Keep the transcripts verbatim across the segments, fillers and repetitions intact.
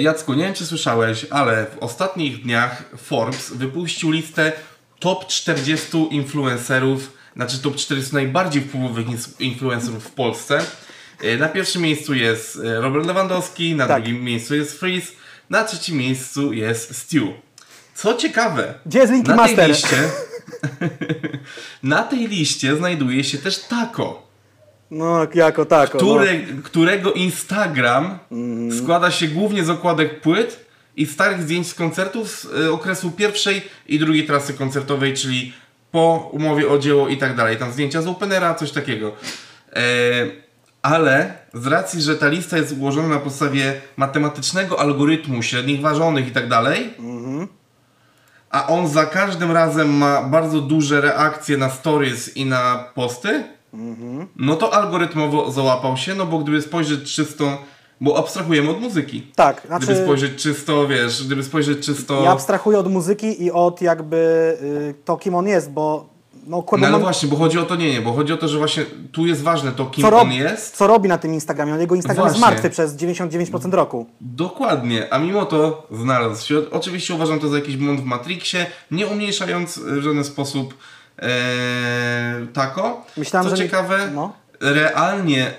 Jacku, nie wiem czy słyszałeś, ale w ostatnich dniach Forbes wypuścił listę top czterdziestu influencerów, znaczy top czterdziestu najbardziej wpływowych influencerów w Polsce. Na pierwszym miejscu jest Robert Lewandowski, na tak. drugim miejscu jest Freeze, na trzecim miejscu jest Stew. Co ciekawe, gdzie jest Linki na Master? Tej liście, na tej liście znajduje się też TAKO. No, jako tako. Które, no. Którego Instagram mm. składa się głównie z okładek płyt i starych zdjęć z koncertów z okresu pierwszej i drugiej trasy koncertowej, czyli po umowie o dzieło i tak dalej. Tam zdjęcia z openera, coś takiego. E, ale z racji, że ta lista jest ułożona na podstawie matematycznego algorytmu, średnich ważonych i tak dalej, mm-hmm. a on za każdym razem ma bardzo duże reakcje na stories i na posty, mm-hmm. no to algorytmowo załapał się, no bo gdyby spojrzeć czysto, bo abstrahujemy od muzyki. Tak. Znaczy, gdyby spojrzeć czysto, wiesz, gdyby spojrzeć czysto... Ja abstrahuję od muzyki i od jakby yy, to, kim on jest, bo... No, no ale mam... właśnie, bo chodzi o to, nie, nie, bo chodzi o to, że właśnie tu jest ważne to, kim on jest. Co robi na tym Instagramie, on jego Instagram właśnie. Jest martwy przez dziewięćdziesiąt dziewięć procent roku. Dokładnie, a mimo to znalazł się. Oczywiście uważam to za jakiś błąd w Matrixie, nie umniejszając w żaden sposób Eee, tako. Myślałem, co że ciekawe, nie... no. realnie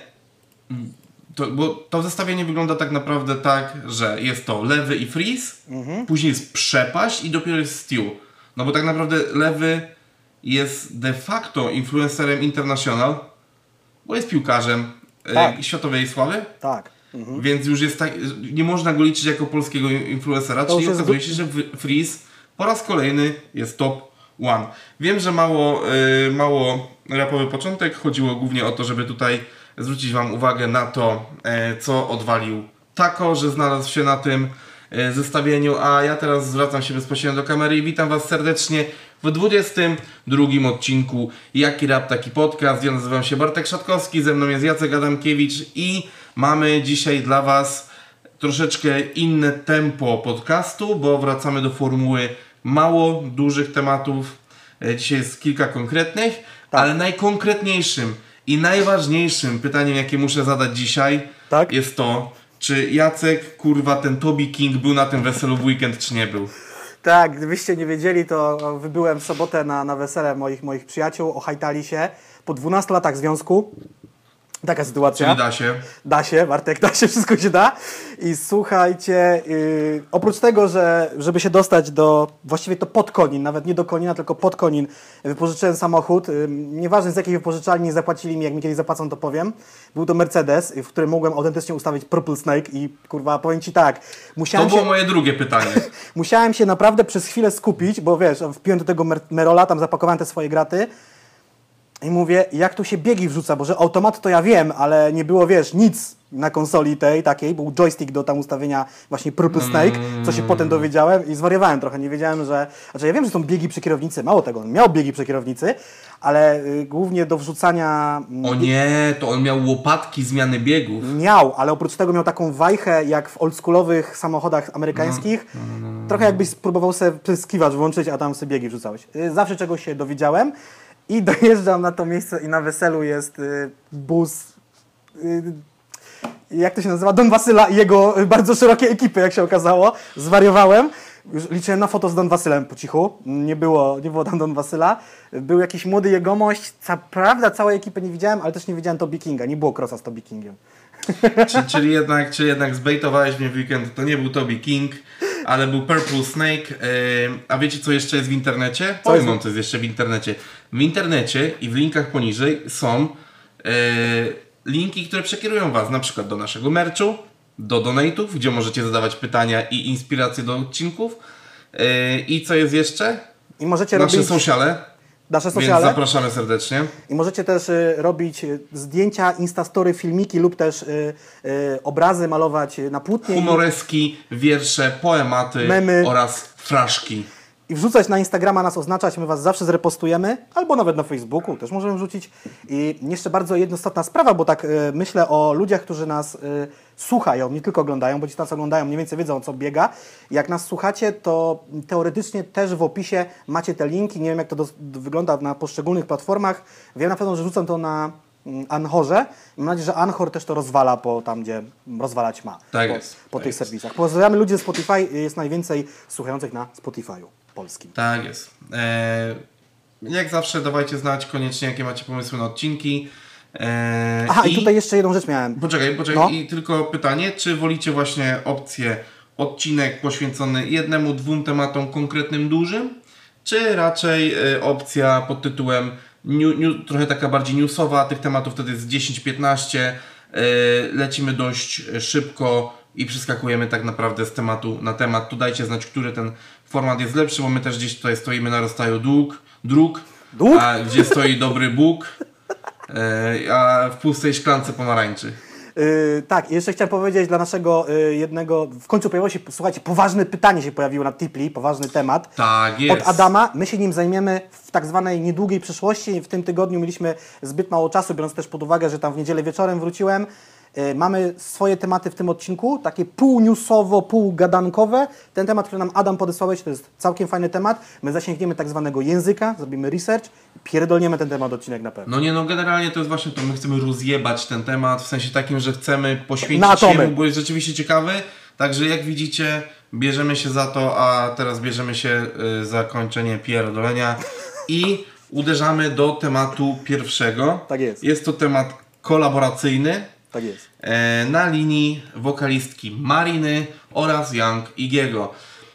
to, bo to zestawienie wygląda tak naprawdę tak, że jest to lewy i Freeze, mm-hmm. później jest przepaść i dopiero jest Stew. No bo tak naprawdę lewy jest de facto influencerem international, bo jest piłkarzem tak. e, światowej sławy. Tak. Mm-hmm. Więc już jest tak, nie można go liczyć jako polskiego influencera, to czyli okazuje się, że Freeze po raz kolejny jest top One. Wiem, że mało, yy, mało rapowy początek. Chodziło głównie o to, żeby tutaj zwrócić wam uwagę na to, yy, co odwalił Tako, że znalazł się na tym yy, zestawieniu. A ja teraz zwracam się bezpośrednio do kamery i witam was serdecznie w dwudziestym drugim odcinku Jaki Rap, Taki Podcast. Ja nazywam się Bartek Szatkowski, ze mną jest Jacek Adamkiewicz i mamy dzisiaj dla was troszeczkę inne tempo podcastu, bo wracamy do formuły mało dużych tematów, dzisiaj jest kilka konkretnych, tak. ale najkonkretniejszym i najważniejszym pytaniem, jakie muszę zadać dzisiaj, tak? jest to, czy Jacek, kurwa, ten Toby King był na tym weselu w weekend, czy nie był? Tak, gdybyście nie wiedzieli, to byłem w sobotę na, na wesele moich, moich przyjaciół, ohajtali się po dwunastu latach związku. Taka sytuacja. Czyli da się. Da się, Bartek, da się, wszystko się da. I słuchajcie, yy, oprócz tego, że żeby się dostać do, właściwie to pod Konin, nawet nie do Konina, tylko pod Konin, wypożyczyłem samochód. Yy, nieważne z jakiej wypożyczalni, zapłacili mi, jak mi kiedyś zapłacą, to powiem. Był to Mercedes, w którym mogłem autentycznie ustawić Purple Snake i kurwa, powiem ci tak. Musiałem to było się... moje drugie pytanie. Musiałem się naprawdę przez chwilę skupić, bo wiesz, wpiłem do tego mer- Merola, tam zapakowałem te swoje graty. I mówię, jak tu się biegi wrzuca, bo że automat to ja wiem, ale nie było, wiesz, nic na konsoli tej takiej, był joystick do tam ustawienia właśnie Purple Snake, co się potem dowiedziałem i zwariowałem trochę, nie wiedziałem, że... Znaczy ja wiem, że są biegi przy kierownicy, mało tego, on miał biegi przy kierownicy, ale y, głównie do wrzucania... O nie, to on miał łopatki zmiany biegów. Miał, ale oprócz tego miał taką wajchę, jak w oldschoolowych samochodach amerykańskich, no. trochę jakbyś spróbował sobie pryskiwacz włączyć, a tam sobie biegi wrzucałeś. Y, zawsze czegoś się dowiedziałem. I dojeżdżam na to miejsce i na weselu jest y, bus, y, jak to się nazywa, Don Wasyla i jego bardzo szerokiej ekipy, jak się okazało. Zwariowałem. Już liczyłem na foto z Don Wasylem po cichu. Nie było, nie było tam Don Wasyla. Był jakiś młody jegomość. Co prawda całej ekipy nie widziałem, ale też nie widziałem Toby Kinga. Nie było crossa z Toby Kingiem. Czyli, czyli, jednak, czyli jednak zbejtowałeś mnie w weekend. To nie był Toby King, ale był Purple Snake. A wiecie, co jeszcze jest w internecie? Co jest? Co jest jeszcze w internecie. W internecie i w linkach poniżej są e, linki, które przekierują was na przykład do naszego merchu, do donate'ów, gdzie możecie zadawać pytania i inspiracje do odcinków. E, I co jest jeszcze? I możecie Nasze robić... sociale. Nasze sociale. Więc zapraszamy serdecznie. I możecie też y, robić zdjęcia, instastory, filmiki lub też y, y, obrazy malować na płótnie. Humoreski, wiersze, poematy, memy oraz fraszki. I wrzucać na Instagrama, nas oznaczać, my was zawsze zrepostujemy, albo nawet na Facebooku też możemy wrzucić. I jeszcze bardzo jednostotna sprawa, bo tak y, myślę o ludziach, którzy nas y, słuchają, nie tylko oglądają, bo ci nas oglądają, mniej więcej wiedzą, o co biega. Jak nas słuchacie, to teoretycznie też w opisie macie te linki, nie wiem jak to do, do, wygląda na poszczególnych platformach. Wiem na pewno, że wrzucam to na Anchorze. Mam nadzieję, że Anchor też to rozwala po tam, gdzie rozwalać ma. Tak po, jest, po tak tych jest. serwisach. Pozdrawiamy ludzi z Spotify. Jest najwięcej słuchających na Spotify'u polskim. Tak jest. Eee, jak zawsze dawajcie znać koniecznie, jakie macie pomysły na odcinki. Eee, Aha, i, i tutaj jeszcze jedną rzecz miałem. Poczekaj, poczekaj. No. I tylko pytanie, czy wolicie właśnie opcję odcinek poświęcony jednemu, dwóm tematom konkretnym, dużym? Czy raczej y, opcja pod tytułem new, new, trochę taka bardziej newsowa, tych tematów wtedy jest dziesięć piętnaście, y, lecimy dość szybko i przeskakujemy tak naprawdę z tematu na temat. Tu dajcie znać, który ten format jest lepszy, bo my też gdzieś tutaj stoimy na rozstaju dróg, dróg, dróg? a gdzie stoi dobry Bóg, y, a w pustej szklance pomarańczy. Yy, tak, jeszcze chciałem powiedzieć dla naszego yy, jednego, w końcu pojawiło się, słuchajcie, poważne pytanie się pojawiło na Tipli, poważny temat. Tak jest. Od Adama, my się nim zajmiemy w tak zwanej niedługiej przyszłości. W tym tygodniu mieliśmy zbyt mało czasu, biorąc też pod uwagę, że tam w niedzielę wieczorem wróciłem. Yy, mamy swoje tematy w tym odcinku, takie półnewsowo, półgadankowe. Ten temat, który nam Adam podesłałeś, to jest całkiem fajny temat. My zasięgniemy tak zwanego języka, zrobimy research. Pierdolniemy ten temat odcinek na pewno. No nie, no generalnie to jest właśnie to, my chcemy rozjebać ten temat, w sensie takim, że chcemy poświęcić się jemu, bo jest rzeczywiście ciekawy. Także jak widzicie, bierzemy się za to, a teraz bierzemy się y, za kończenie pierdolenia i uderzamy do tematu pierwszego. Tak jest. Jest to temat kolaboracyjny. Tak jest. E, na linii wokalistki Mariny oraz Young Iggy'ego.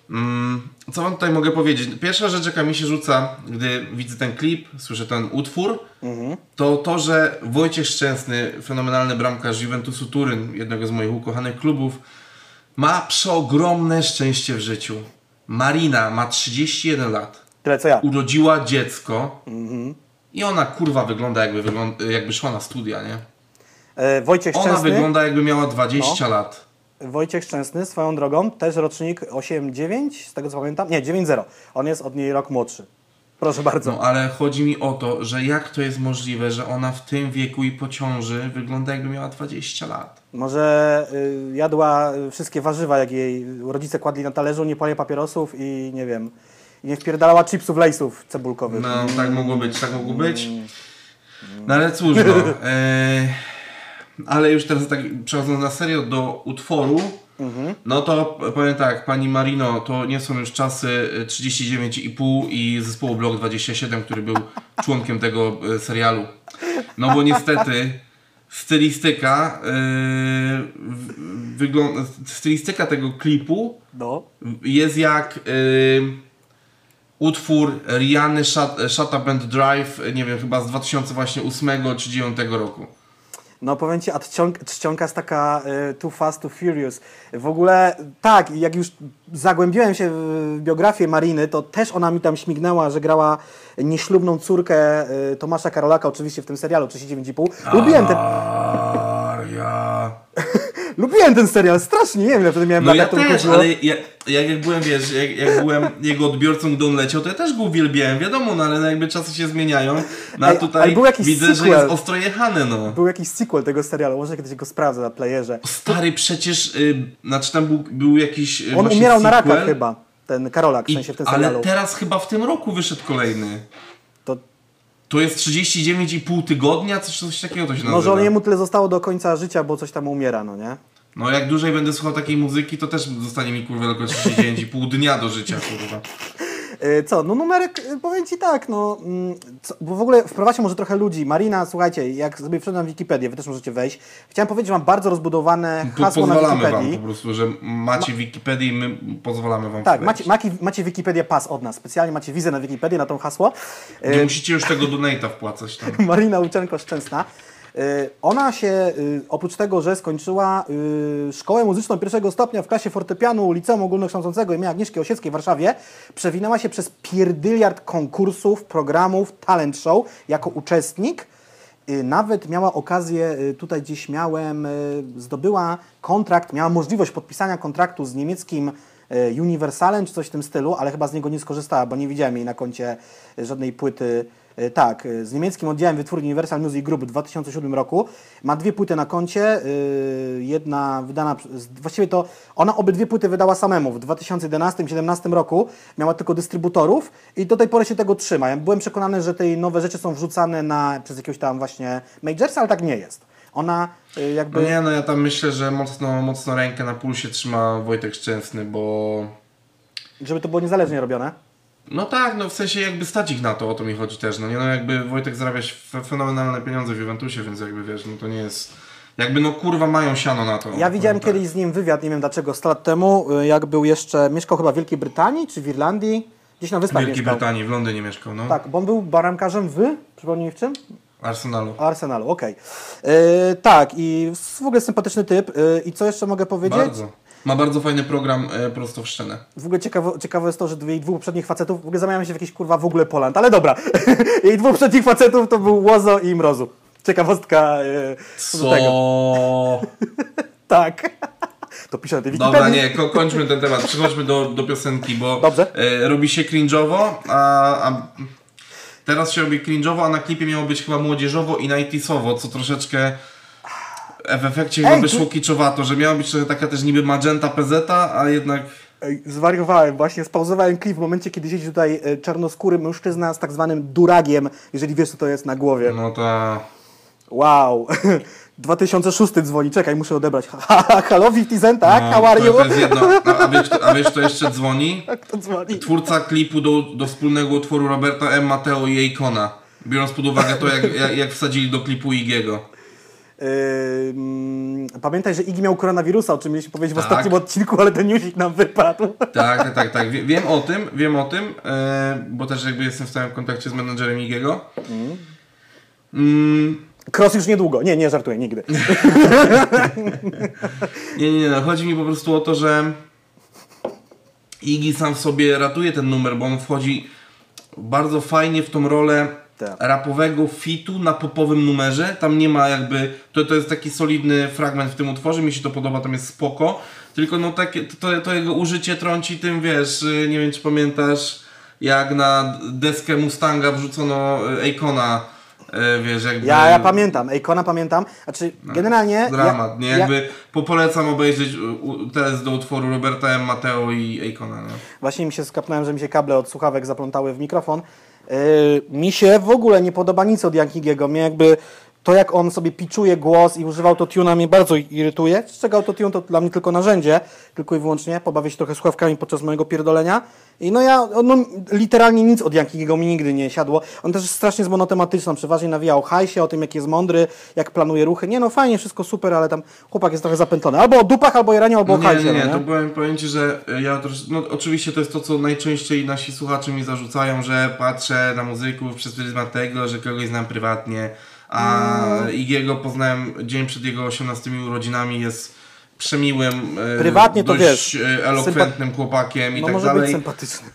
Mm. Co wam tutaj mogę powiedzieć? Pierwsza rzecz, jaka mi się rzuca, gdy widzę ten klip, słyszę ten utwór, mhm. to to, że Wojciech Szczęsny, fenomenalny bramkarz Juventusu Turyn, jednego z moich ukochanych klubów, ma przeogromne szczęście w życiu. Marina ma trzydzieści jeden lat. Tyle co ja. Urodziła dziecko mhm. i ona kurwa wygląda jakby, wygląd- jakby szła na studia, nie? E, Wojciech Szczęsny... Ona wygląda jakby miała dwadzieścia no. lat. Wojciech Szczęsny, swoją drogą, też rocznik osiem dziewięć, z tego co pamiętam, nie, dziewięć zero. On jest od niej rok młodszy. Proszę bardzo. No, ale chodzi mi o to, że jak to jest możliwe, że ona w tym wieku i po ciąży wygląda jakby miała dwadzieścia lat. Może y, jadła wszystkie warzywa, jak jej rodzice kładli na talerzu, nie pali papierosów i nie wiem, nie wpierdalała chipsów, lejsów cebulkowych. No, mm. tak mogło być, tak mogło być. No ale cóż, no. E... Ale już teraz tak przechodząc na serio do utworu, mhm. no to powiem tak, pani Marino, to nie są już czasy trzydzieści dziewięć i pół i zespołu Blok dwadzieścia siedem, który był członkiem tego serialu. No bo niestety stylistyka, yy, wyglą- stylistyka tego klipu no. jest jak yy, utwór Rihanny Shut, Shut Up and Drive, nie wiem, chyba z dwa tysiące ósmego czy dwa tysiące dziewiątego roku. No powiem Ci, a czcionka, czcionka jest taka y, too fast, too furious. W ogóle tak, jak już zagłębiłem się w biografię Mariny, to też ona mi tam śmignęła, że grała nieślubną córkę y, Tomasza Karolaka, oczywiście w tym serialu trzydzieści dziewięć i pół. Lubiłem ten... Ja... Lubiłem ten serial strasznie, nie wiem, ja wtedy miałem... No ja też, ale ja, jak, jak byłem, wiesz, jak, jak byłem jego odbiorcą, gdy on leciał, to ja też go uwielbiałem, wiadomo, no ale jakby czasy się zmieniają, no a tutaj widzę, sequel. że jest ostro jechane, no. Był jakiś sequel tego serialu, może kiedyś go sprawdzę na playerze. Stary, przecież, y, znaczy tam był, był jakiś... On umierał sequel. na raka chyba, ten Karolak, w sensie w tym serialu. Ale teraz chyba w tym roku wyszedł kolejny. To jest trzydzieści dziewięć i pół tygodnia? Coś, coś takiego to się nazywa. Może on jemu tyle zostało do końca życia, bo coś tam umiera, no nie? No jak dłużej będę słuchał takiej muzyki, to też zostanie mi kurwa tylko trzydzieści dziewięć i pół dnia do życia, kurwa. Co, no numerek, powiem Ci tak, no... Co, bo w ogóle wprowadźcie może trochę ludzi. Marina, słuchajcie, jak sobie wszedłem na Wikipedię, Wy też możecie wejść. Chciałem powiedzieć, że mam bardzo rozbudowane hasło na Wikipedii. Pozwalamy Wam po prostu, że macie Ma... Wikipedię i my pozwalamy Wam Tak, macie, macie, macie Wikipedię pas od nas. Specjalnie macie wizę na Wikipedię, na to hasło. Nie musicie już tego donate'a wpłacać. Tam. Marina Łuczenko-Szczęsna. Ona się, oprócz tego, że skończyła szkołę muzyczną pierwszego stopnia w klasie fortepianu Liceum Ogólnokształcącego im. Agnieszki Osieckiej w Warszawie, przewinęła się przez pierdyliard konkursów, programów, talent show jako uczestnik. Nawet miała okazję, tutaj gdzieś miałem, zdobyła kontrakt, miała możliwość podpisania kontraktu z niemieckim Universalem czy coś w tym stylu, ale chyba z niego nie skorzystała, bo nie widziałem jej na koncie żadnej płyty Tak, z niemieckim oddziałem wytwórni Universal Music Group w dwa tysiące siódmym roku. Ma dwie płyty na koncie, jedna wydana, właściwie to ona obydwie płyty wydała samemu w dwa tysiące jedenastym dwa tysiące siedemnastym roku, miała tylko dystrybutorów i do tej pory się tego trzyma. Ja byłem przekonany, że te nowe rzeczy są wrzucane na, przez jakiegoś tam właśnie majors, ale tak nie jest. Ona jakby... No nie, no ja tam myślę, że mocno, mocno rękę na pulsie trzyma Wojtek Szczęsny, bo... Żeby to było niezależnie robione? No tak, no w sensie jakby stać ich na to, o to mi chodzi też, no nie, no jakby Wojtek zarabia fenomenalne pieniądze w Juventusie, więc jakby wiesz, no to nie jest, jakby no kurwa mają siano na to. Ja widziałem tak. Kiedyś z nim wywiad, nie wiem dlaczego, sto lat temu, jak był jeszcze, mieszkał chyba w Wielkiej Brytanii czy w Irlandii, gdzieś na wyspach mieszkał. W Wielkiej Brytanii, w Londynie mieszkał, no. Tak, bo on był baramkarzem w, przypomnij mi w czym? Arsenalu. Arsenalu, okej. Okay. Yy, tak i w ogóle sympatyczny typ yy, i co jeszcze mogę powiedzieć? Bardzo. Ma bardzo fajny program e, Prosto w szczenę. W ogóle ciekawe, ciekawe jest to, że jej dwóch poprzednich facetów w ogóle zamieniamy się w jakiś kurwa w ogóle Poland, ale dobra. Jej dwóch poprzednich facetów to był Łozo i Mrozu. Ciekawostka e, co do tego. Tak. To piszę na tej Wikipedii. Dobra, nie, ko kończmy ten temat. Przechodźmy do, do piosenki, bo dobrze. E, robi się cringe'owo, a, a teraz się robi cringe'owo, a na klipie miało być chyba młodzieżowo i najtisowo, co troszeczkę... W efekcie chyba wyszło ty... kiczowato, że miała być taka też niby magenta Pezeta, a jednak... Ej, zwariowałem właśnie, spauzowałem klip w momencie, kiedy siedzi tutaj czarnoskóry mężczyzna z tak zwanym duragiem, jeżeli wiesz co to jest na głowie. No ta... Wow. dwa tysiące szósty dzwoni, czekaj, muszę odebrać. Hello, Vitizen, tak? No, how are you? To jest jedno. A, wiesz, a wiesz, to jeszcze dzwoni? A kto dzwoni? Twórca klipu do, do wspólnego utworu Roberta M, Mateo i Akona. Biorąc pod uwagę to, jak, jak, jak wsadzili do klipu Iggy'ego. Pamiętaj, że Iggy miał koronawirusa, o czym mieliśmy powiedzieć tak. w ostatnim odcinku, ale ten newsik nam wypadł. Tak, tak, tak. Wiem o tym, wiem o tym, bo też jakby jestem w stałym kontakcie z menadżerem Iggy'ego. Mm. Mm. Cross już niedługo. Nie, nie żartuję, nigdy. nie, nie, no. Chodzi mi po prostu o to, że Iggy sam w sobie ratuje ten numer, bo on wchodzi bardzo fajnie w tą rolę rapowego fitu na popowym numerze, tam nie ma jakby, to, to jest taki solidny fragment w tym utworze, mi się to podoba, tam jest spoko, tylko no takie, to, to jego użycie trąci tym, wiesz, nie wiem czy pamiętasz, jak na deskę Mustanga wrzucono Akona, wiesz, jakby... Ja, ja pamiętam, Akona pamiętam, znaczy no, generalnie... Dramat, ja, nie, jakby ja... po polecam obejrzeć teraz do utworu Roberta M, Mateo i Akona. No. Właśnie mi się skapnąłem, że mi się kable od słuchawek zaplątały w mikrofon. Yy, mi się w ogóle nie podoba nic od Iggy'ego. Mnie jakby to, jak on sobie piczuje głos i używał autotune'a, mnie bardzo irytuje. Z czego autotune to dla mnie tylko narzędzie, tylko i wyłącznie. Pobawię się trochę słuchawkami podczas mojego pierdolenia. I no ja, no literalnie nic od Iggy'ego mi nigdy nie siadło. On też jest strasznie zmonotematyczny, przeważnie nawija o hajsie, o tym, jak jest mądry, jak planuje ruchy. Nie no, fajnie, wszystko super, ale tam chłopak jest trochę zapętlony. Albo o dupach, albo o jaraniu, albo no nie, o hajsie. Nie, nie, no, nie? To byłem pojęcie, że ja trosz... no oczywiście to jest to, co najczęściej nasi słuchacze mi zarzucają, że patrzę na muzyków przez pryzmat tego, że kogoś znam prywatnie. A Iggy'ego poznałem dzień przed jego osiemnastymi urodzinami, jest przemiłym, prywatnie dość to wiesz, elokwentnym chłopakiem i no tak może dalej. Być sympatyczny.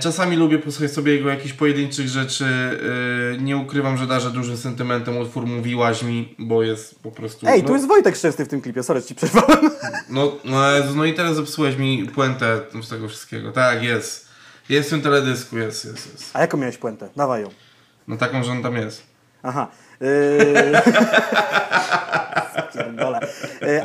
Czasami lubię posłuchać sobie jego jakichś pojedynczych rzeczy. Nie ukrywam, że darzę dużym sentymentem utwór Mówiłaś mi, bo jest po prostu... Ej, no... tu jest Wojtek Szczęsny w tym klipie, sorry, ci przerwałem. No, no, no i teraz zepsułeś mi puentę z tego wszystkiego. Tak, jest. Jest w tym teledysku, jest, jest, jest. A jaką miałeś puentę? Dawaj ją. No taką, że on tam jest. Aha. Yy...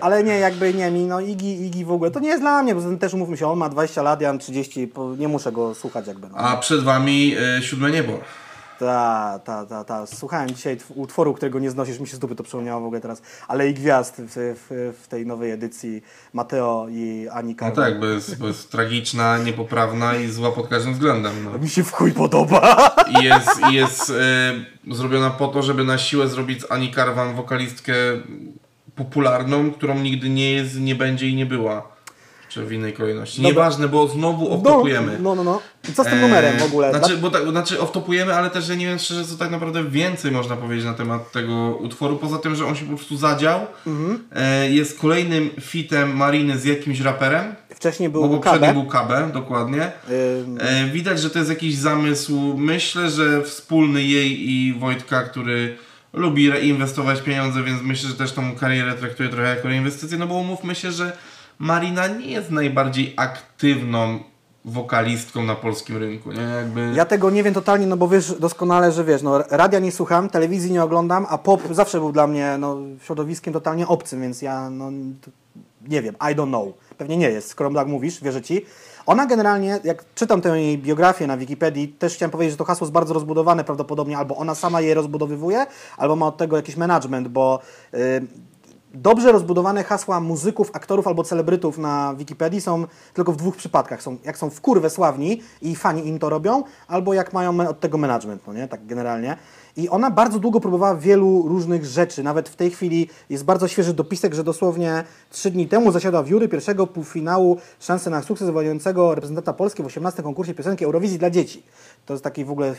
Ale nie, jakby nie mi, no Iggy, Iggy w ogóle, to nie jest dla mnie, bo zatem też umówmy się, on ma dwadzieścia lat, ja mam trzydzieści, nie muszę go słuchać jakby. No. A przed wami y, Siódme niebo. Ta, ta, ta, ta, słuchałem dzisiaj utworu, którego nie znosisz, mi się z dupy to przypomniało w ogóle teraz, ale i gwiazd w, w, w tej nowej edycji Mateo i Ani Carwan. No tak, bo jest, bo jest tragiczna, niepoprawna i zła pod każdym względem. No. Mi się w chuj podoba. I jest, jest yy, zrobiona po to, żeby na siłę zrobić z Ani Carwan wokalistkę popularną, którą nigdy nie jest, nie będzie i nie była. Czy w innej kolejności. Dobra. Nieważne, bo znowu off-topujemy. No, no, no. I co z tym numerem w ogóle? Znaczy, bo tak, znaczy off-topujemy, ale też ja nie wiem szczerze, co tak naprawdę więcej można powiedzieć na temat tego utworu. Poza tym, że on się po prostu zadział. Mhm. E, jest kolejnym fitem Mariny z jakimś raperem. Wcześniej był K B. Bo poprzednio był K B, dokładnie. E, widać, że to jest jakiś zamysł. Myślę, że wspólny jej i Wojtka, który lubi reinwestować pieniądze, więc myślę, że też tą karierę traktuje trochę jako reinwestycję. No bo umówmy się, że Marina nie jest najbardziej aktywną wokalistką na polskim rynku, nie? Jakby... Ja tego nie wiem totalnie, no bo wiesz doskonale, że wiesz, no radia nie słucham, telewizji nie oglądam, a pop zawsze był dla mnie no, środowiskiem totalnie obcym, więc ja no, nie wiem, I don't know. Pewnie nie jest, skoro tak mówisz, wierzę ci. Ona generalnie, jak czytam tę jej biografię na Wikipedii, też chciałem powiedzieć, że to hasło jest bardzo rozbudowane prawdopodobnie, albo ona sama je rozbudowywuje, albo ma od tego jakiś management, bo... Yy, Dobrze rozbudowane hasła muzyków, aktorów albo celebrytów na Wikipedii są tylko w dwóch przypadkach. Są, jak są w kurwę sławni i fani im to robią, albo jak mają od tego management, no nie? Tak generalnie. I ona bardzo długo próbowała wielu różnych rzeczy. Nawet w tej chwili jest bardzo świeży dopisek, że dosłownie trzy dni temu zasiadła w jury pierwszego półfinału szansę na sukces zawalającego reprezentanta Polski w osiemnastym konkursie piosenki Eurowizji dla dzieci. To jest taki w ogóle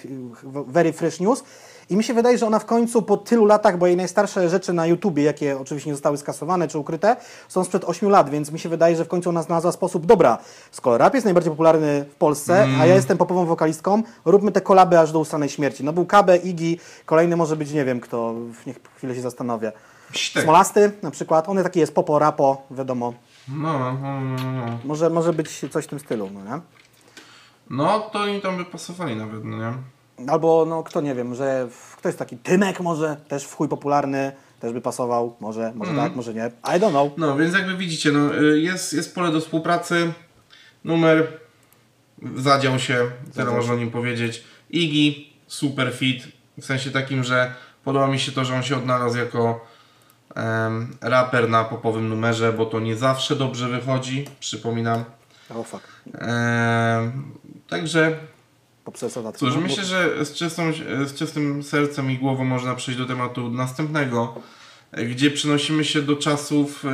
very fresh news. I mi się wydaje, że ona w końcu po tylu latach, bo jej najstarsze rzeczy na YouTubie, jakie oczywiście nie zostały skasowane czy ukryte, są sprzed ośmiu lat, więc mi się wydaje, że w końcu ona znalazła sposób, dobra, skoro rap jest najbardziej popularny w Polsce, mm. a ja jestem popową wokalistką, róbmy te kolaby aż do ustanej śmierci. No był K B, Iggy, kolejny może być, nie wiem kto, niech chwilę się zastanowię. Sztyk. Smolasty na przykład, on taki jest popo, rapo, wiadomo. No, no, no, no. Może, może być coś w tym stylu, no nie? No, to oni tam by pasowali nawet, no nie? Albo, no kto nie wiem, że ktoś taki Tymek może, też w chuj popularny, też by pasował, może, może mm. tak, może nie, I don't know. No, więc jakby widzicie, no, jest, jest pole do współpracy, numer, zadział się, tyle można o nim powiedzieć. Iggy, super fit, w sensie takim, że podoba mi się to, że on się odnalazł jako um, raper na popowym numerze, bo to nie zawsze dobrze wychodzi, przypominam. Oh fuck. E, także... Cóż, myślę, że z, czystą, z czystym sercem i głową można przejść do tematu następnego, gdzie przenosimy się do czasów,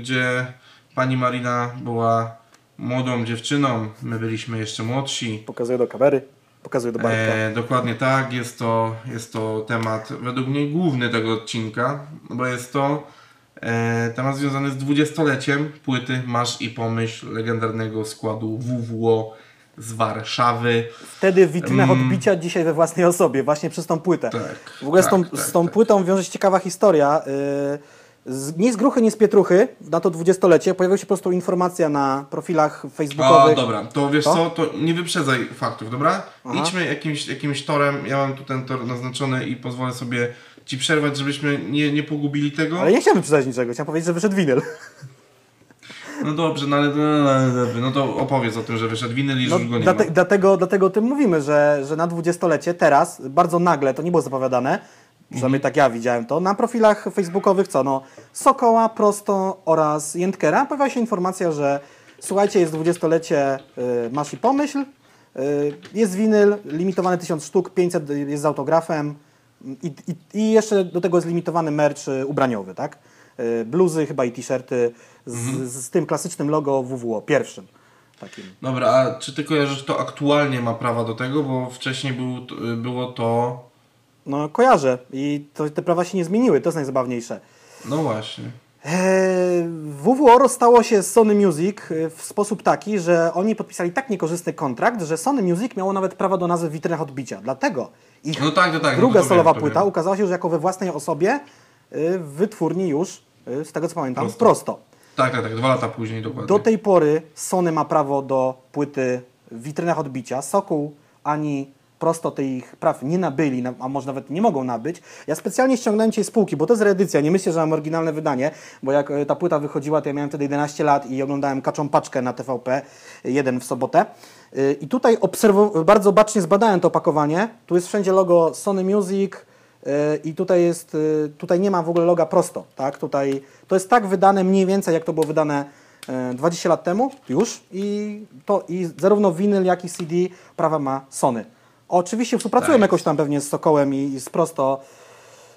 gdzie pani Marina była młodą dziewczyną, my byliśmy jeszcze młodsi. Pokazuje do kamery, pokazuje do barka. E, dokładnie tak, jest to, jest to temat według mnie główny tego odcinka, bo jest to e, temat związany z dwudziestoleciem płyty Masz i Pomyśl legendarnego składu W W O z Warszawy. Wtedy w Witrynach Odbicia, mm. dzisiaj We Własnej Osobie, właśnie przez tą płytę. Tak, w ogóle tak, z tą, tak, z tą tak. płytą wiąże się ciekawa historia. Yy, z, nie z gruchy, nie z pietruchy, na to dwudziestolecie pojawiła się po prostu informacja na profilach facebookowych. O, dobra, to wiesz to? co, to nie wyprzedzaj faktów, dobra? Aha. Idźmy jakimś, jakimś torem, ja mam tu ten tor naznaczony i pozwolę sobie ci przerwać, żebyśmy nie, nie pogubili tego. Ale nie chciałem wyprzedzać niczego, chciałem powiedzieć, że wyszedł winyl. No dobrze, no ale no to opowiedz o tym, że wyszedł winyl i no, już go nie dlate, ma. Dlatego, dlatego o tym mówimy, że, że na dwudziestolecie teraz, bardzo nagle, to nie było zapowiadane, przynajmniej mm. tak ja widziałem to, na profilach facebookowych co, no Sokoła, Prosto oraz Jędkera pojawiła się informacja, że słuchajcie, jest dwudziestolecie y, Masz i Pomyśl, y, jest winyl, limitowany tysiąc sztuk, pięćset jest z autografem i, i, i jeszcze do tego jest limitowany merch ubraniowy, tak? Bluzy chyba i t-shirty z, mhm. z tym klasycznym logo W W O, pierwszym takim. Dobra, a czy ty kojarzysz, kto aktualnie ma prawa do tego, bo wcześniej był, było to... No kojarzę i to, te prawa się nie zmieniły, to jest najzabawniejsze. No właśnie. Eee, W W O rozstało się z Sony Music w sposób taki, że oni podpisali tak niekorzystny kontrakt, że Sony Music miało nawet prawo do nazwy w Witrynach Odbicia, dlatego ich no tak, no tak, druga no solowa wiem, płyta wiem. ukazała się już jako We Własnej Osobie w wytwórni już, z tego co pamiętam, Prosto. prosto. Tak, tak, tak, dwa lata później dokładnie. Do tej pory Sony ma prawo do płyty w Witrynach Odbicia. Sokół ani Prosto tych praw nie nabyli, a może nawet nie mogą nabyć. Ja specjalnie ściągnąłem dzisiaj spółki, bo to jest reedycja, nie myślę, że mam oryginalne wydanie, bo jak ta płyta wychodziła, to ja miałem wtedy jedenaście lat i oglądałem Kaczą Paczkę na T V P jeden w sobotę. I tutaj bardzo bacznie zbadałem to opakowanie. Tu jest wszędzie logo Sony Music, i tutaj jest, tutaj nie ma w ogóle loga Prosto, tak? Tutaj to jest tak wydane mniej więcej, jak to było wydane dwadzieścia lat temu już i to i zarówno winyl, jak i C D prawa ma Sony. Oczywiście współpracują tak. jakoś tam pewnie z Sokołem i, i z Prosto,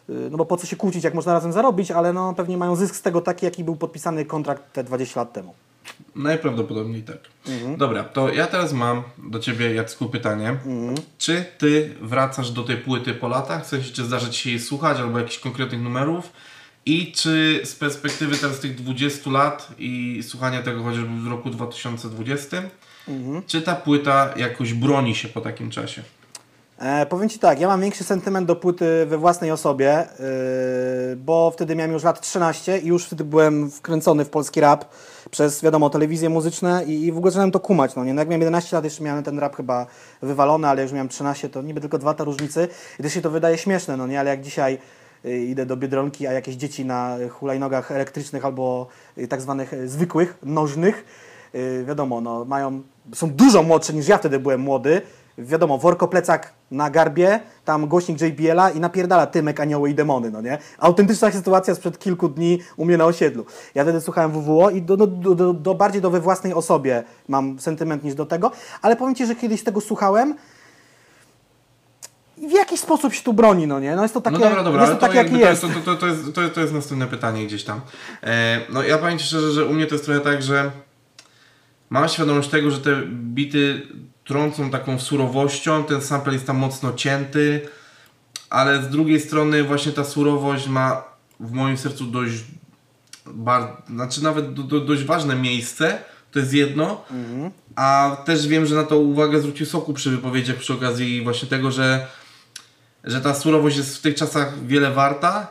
no bo po co się kłócić, jak można razem zarobić, ale no pewnie mają zysk z tego taki, jaki był podpisany kontrakt te dwadzieścia lat temu. Najprawdopodobniej tak. Mhm. Dobra, to ja teraz mam do ciebie, Jacku, pytanie. Mhm. Czy ty wracasz do tej płyty po latach? W sensie, czy zdarza ci się jej słuchać albo jakichś konkretnych numerów? I czy z perspektywy teraz tych dwudziestu lat i słuchania tego chociażby w roku dwa tysiące dwudziestym, mhm. czy ta płyta jakoś broni się po takim czasie? E, powiem Ci tak, ja mam większy sentyment do płyty We Własnej Osobie, yy, bo wtedy miałem już lat trzynaście i już wtedy byłem wkręcony w polski rap przez, wiadomo, telewizje muzyczne i, i w ogóle zacząłem to kumać. No, nie? No, jak miałem jedenaście lat, jeszcze miałem ten rap chyba wywalony, ale już miałem trzynaście, to niby tylko dwa lata różnicy i też się to wydaje śmieszne, no nie, ale jak dzisiaj idę do Biedronki, a jakieś dzieci na hulajnogach elektrycznych albo tak zwanych zwykłych, nożnych, yy, wiadomo, no, mają, są dużo młodsze niż ja wtedy byłem młody. Wiadomo, workoplecak na garbie, tam głośnik J B L-a i napierdala Tymek, anioły i demony, no nie? Autentyczna sytuacja sprzed kilku dni u mnie na osiedlu. Ja wtedy słuchałem W W O i do, do, do, do bardziej do We Własnej Osobie mam sentyment niż do tego, ale powiem Ci, że kiedyś tego słuchałem i w jakiś sposób się tu broni, no nie? No jest to takie, no dobra, dobra, jest to, to, takie jakby, jak jest. To, to, to, jest, to, to jest następne pytanie gdzieś tam. E, no ja powiem Ci szczerze, że u mnie to jest trochę tak, że mam świadomość tego, że te bity trącą taką surowością, ten sample jest tam mocno cięty, ale z drugiej strony właśnie ta surowość ma w moim sercu dość, bar... znaczy nawet do, do, dość ważne miejsce, to jest jedno, mm-hmm. a też wiem, że na to uwagę zwrócił Sokół przy wypowiedziach przy okazji właśnie tego, że, że ta surowość jest w tych czasach wiele warta,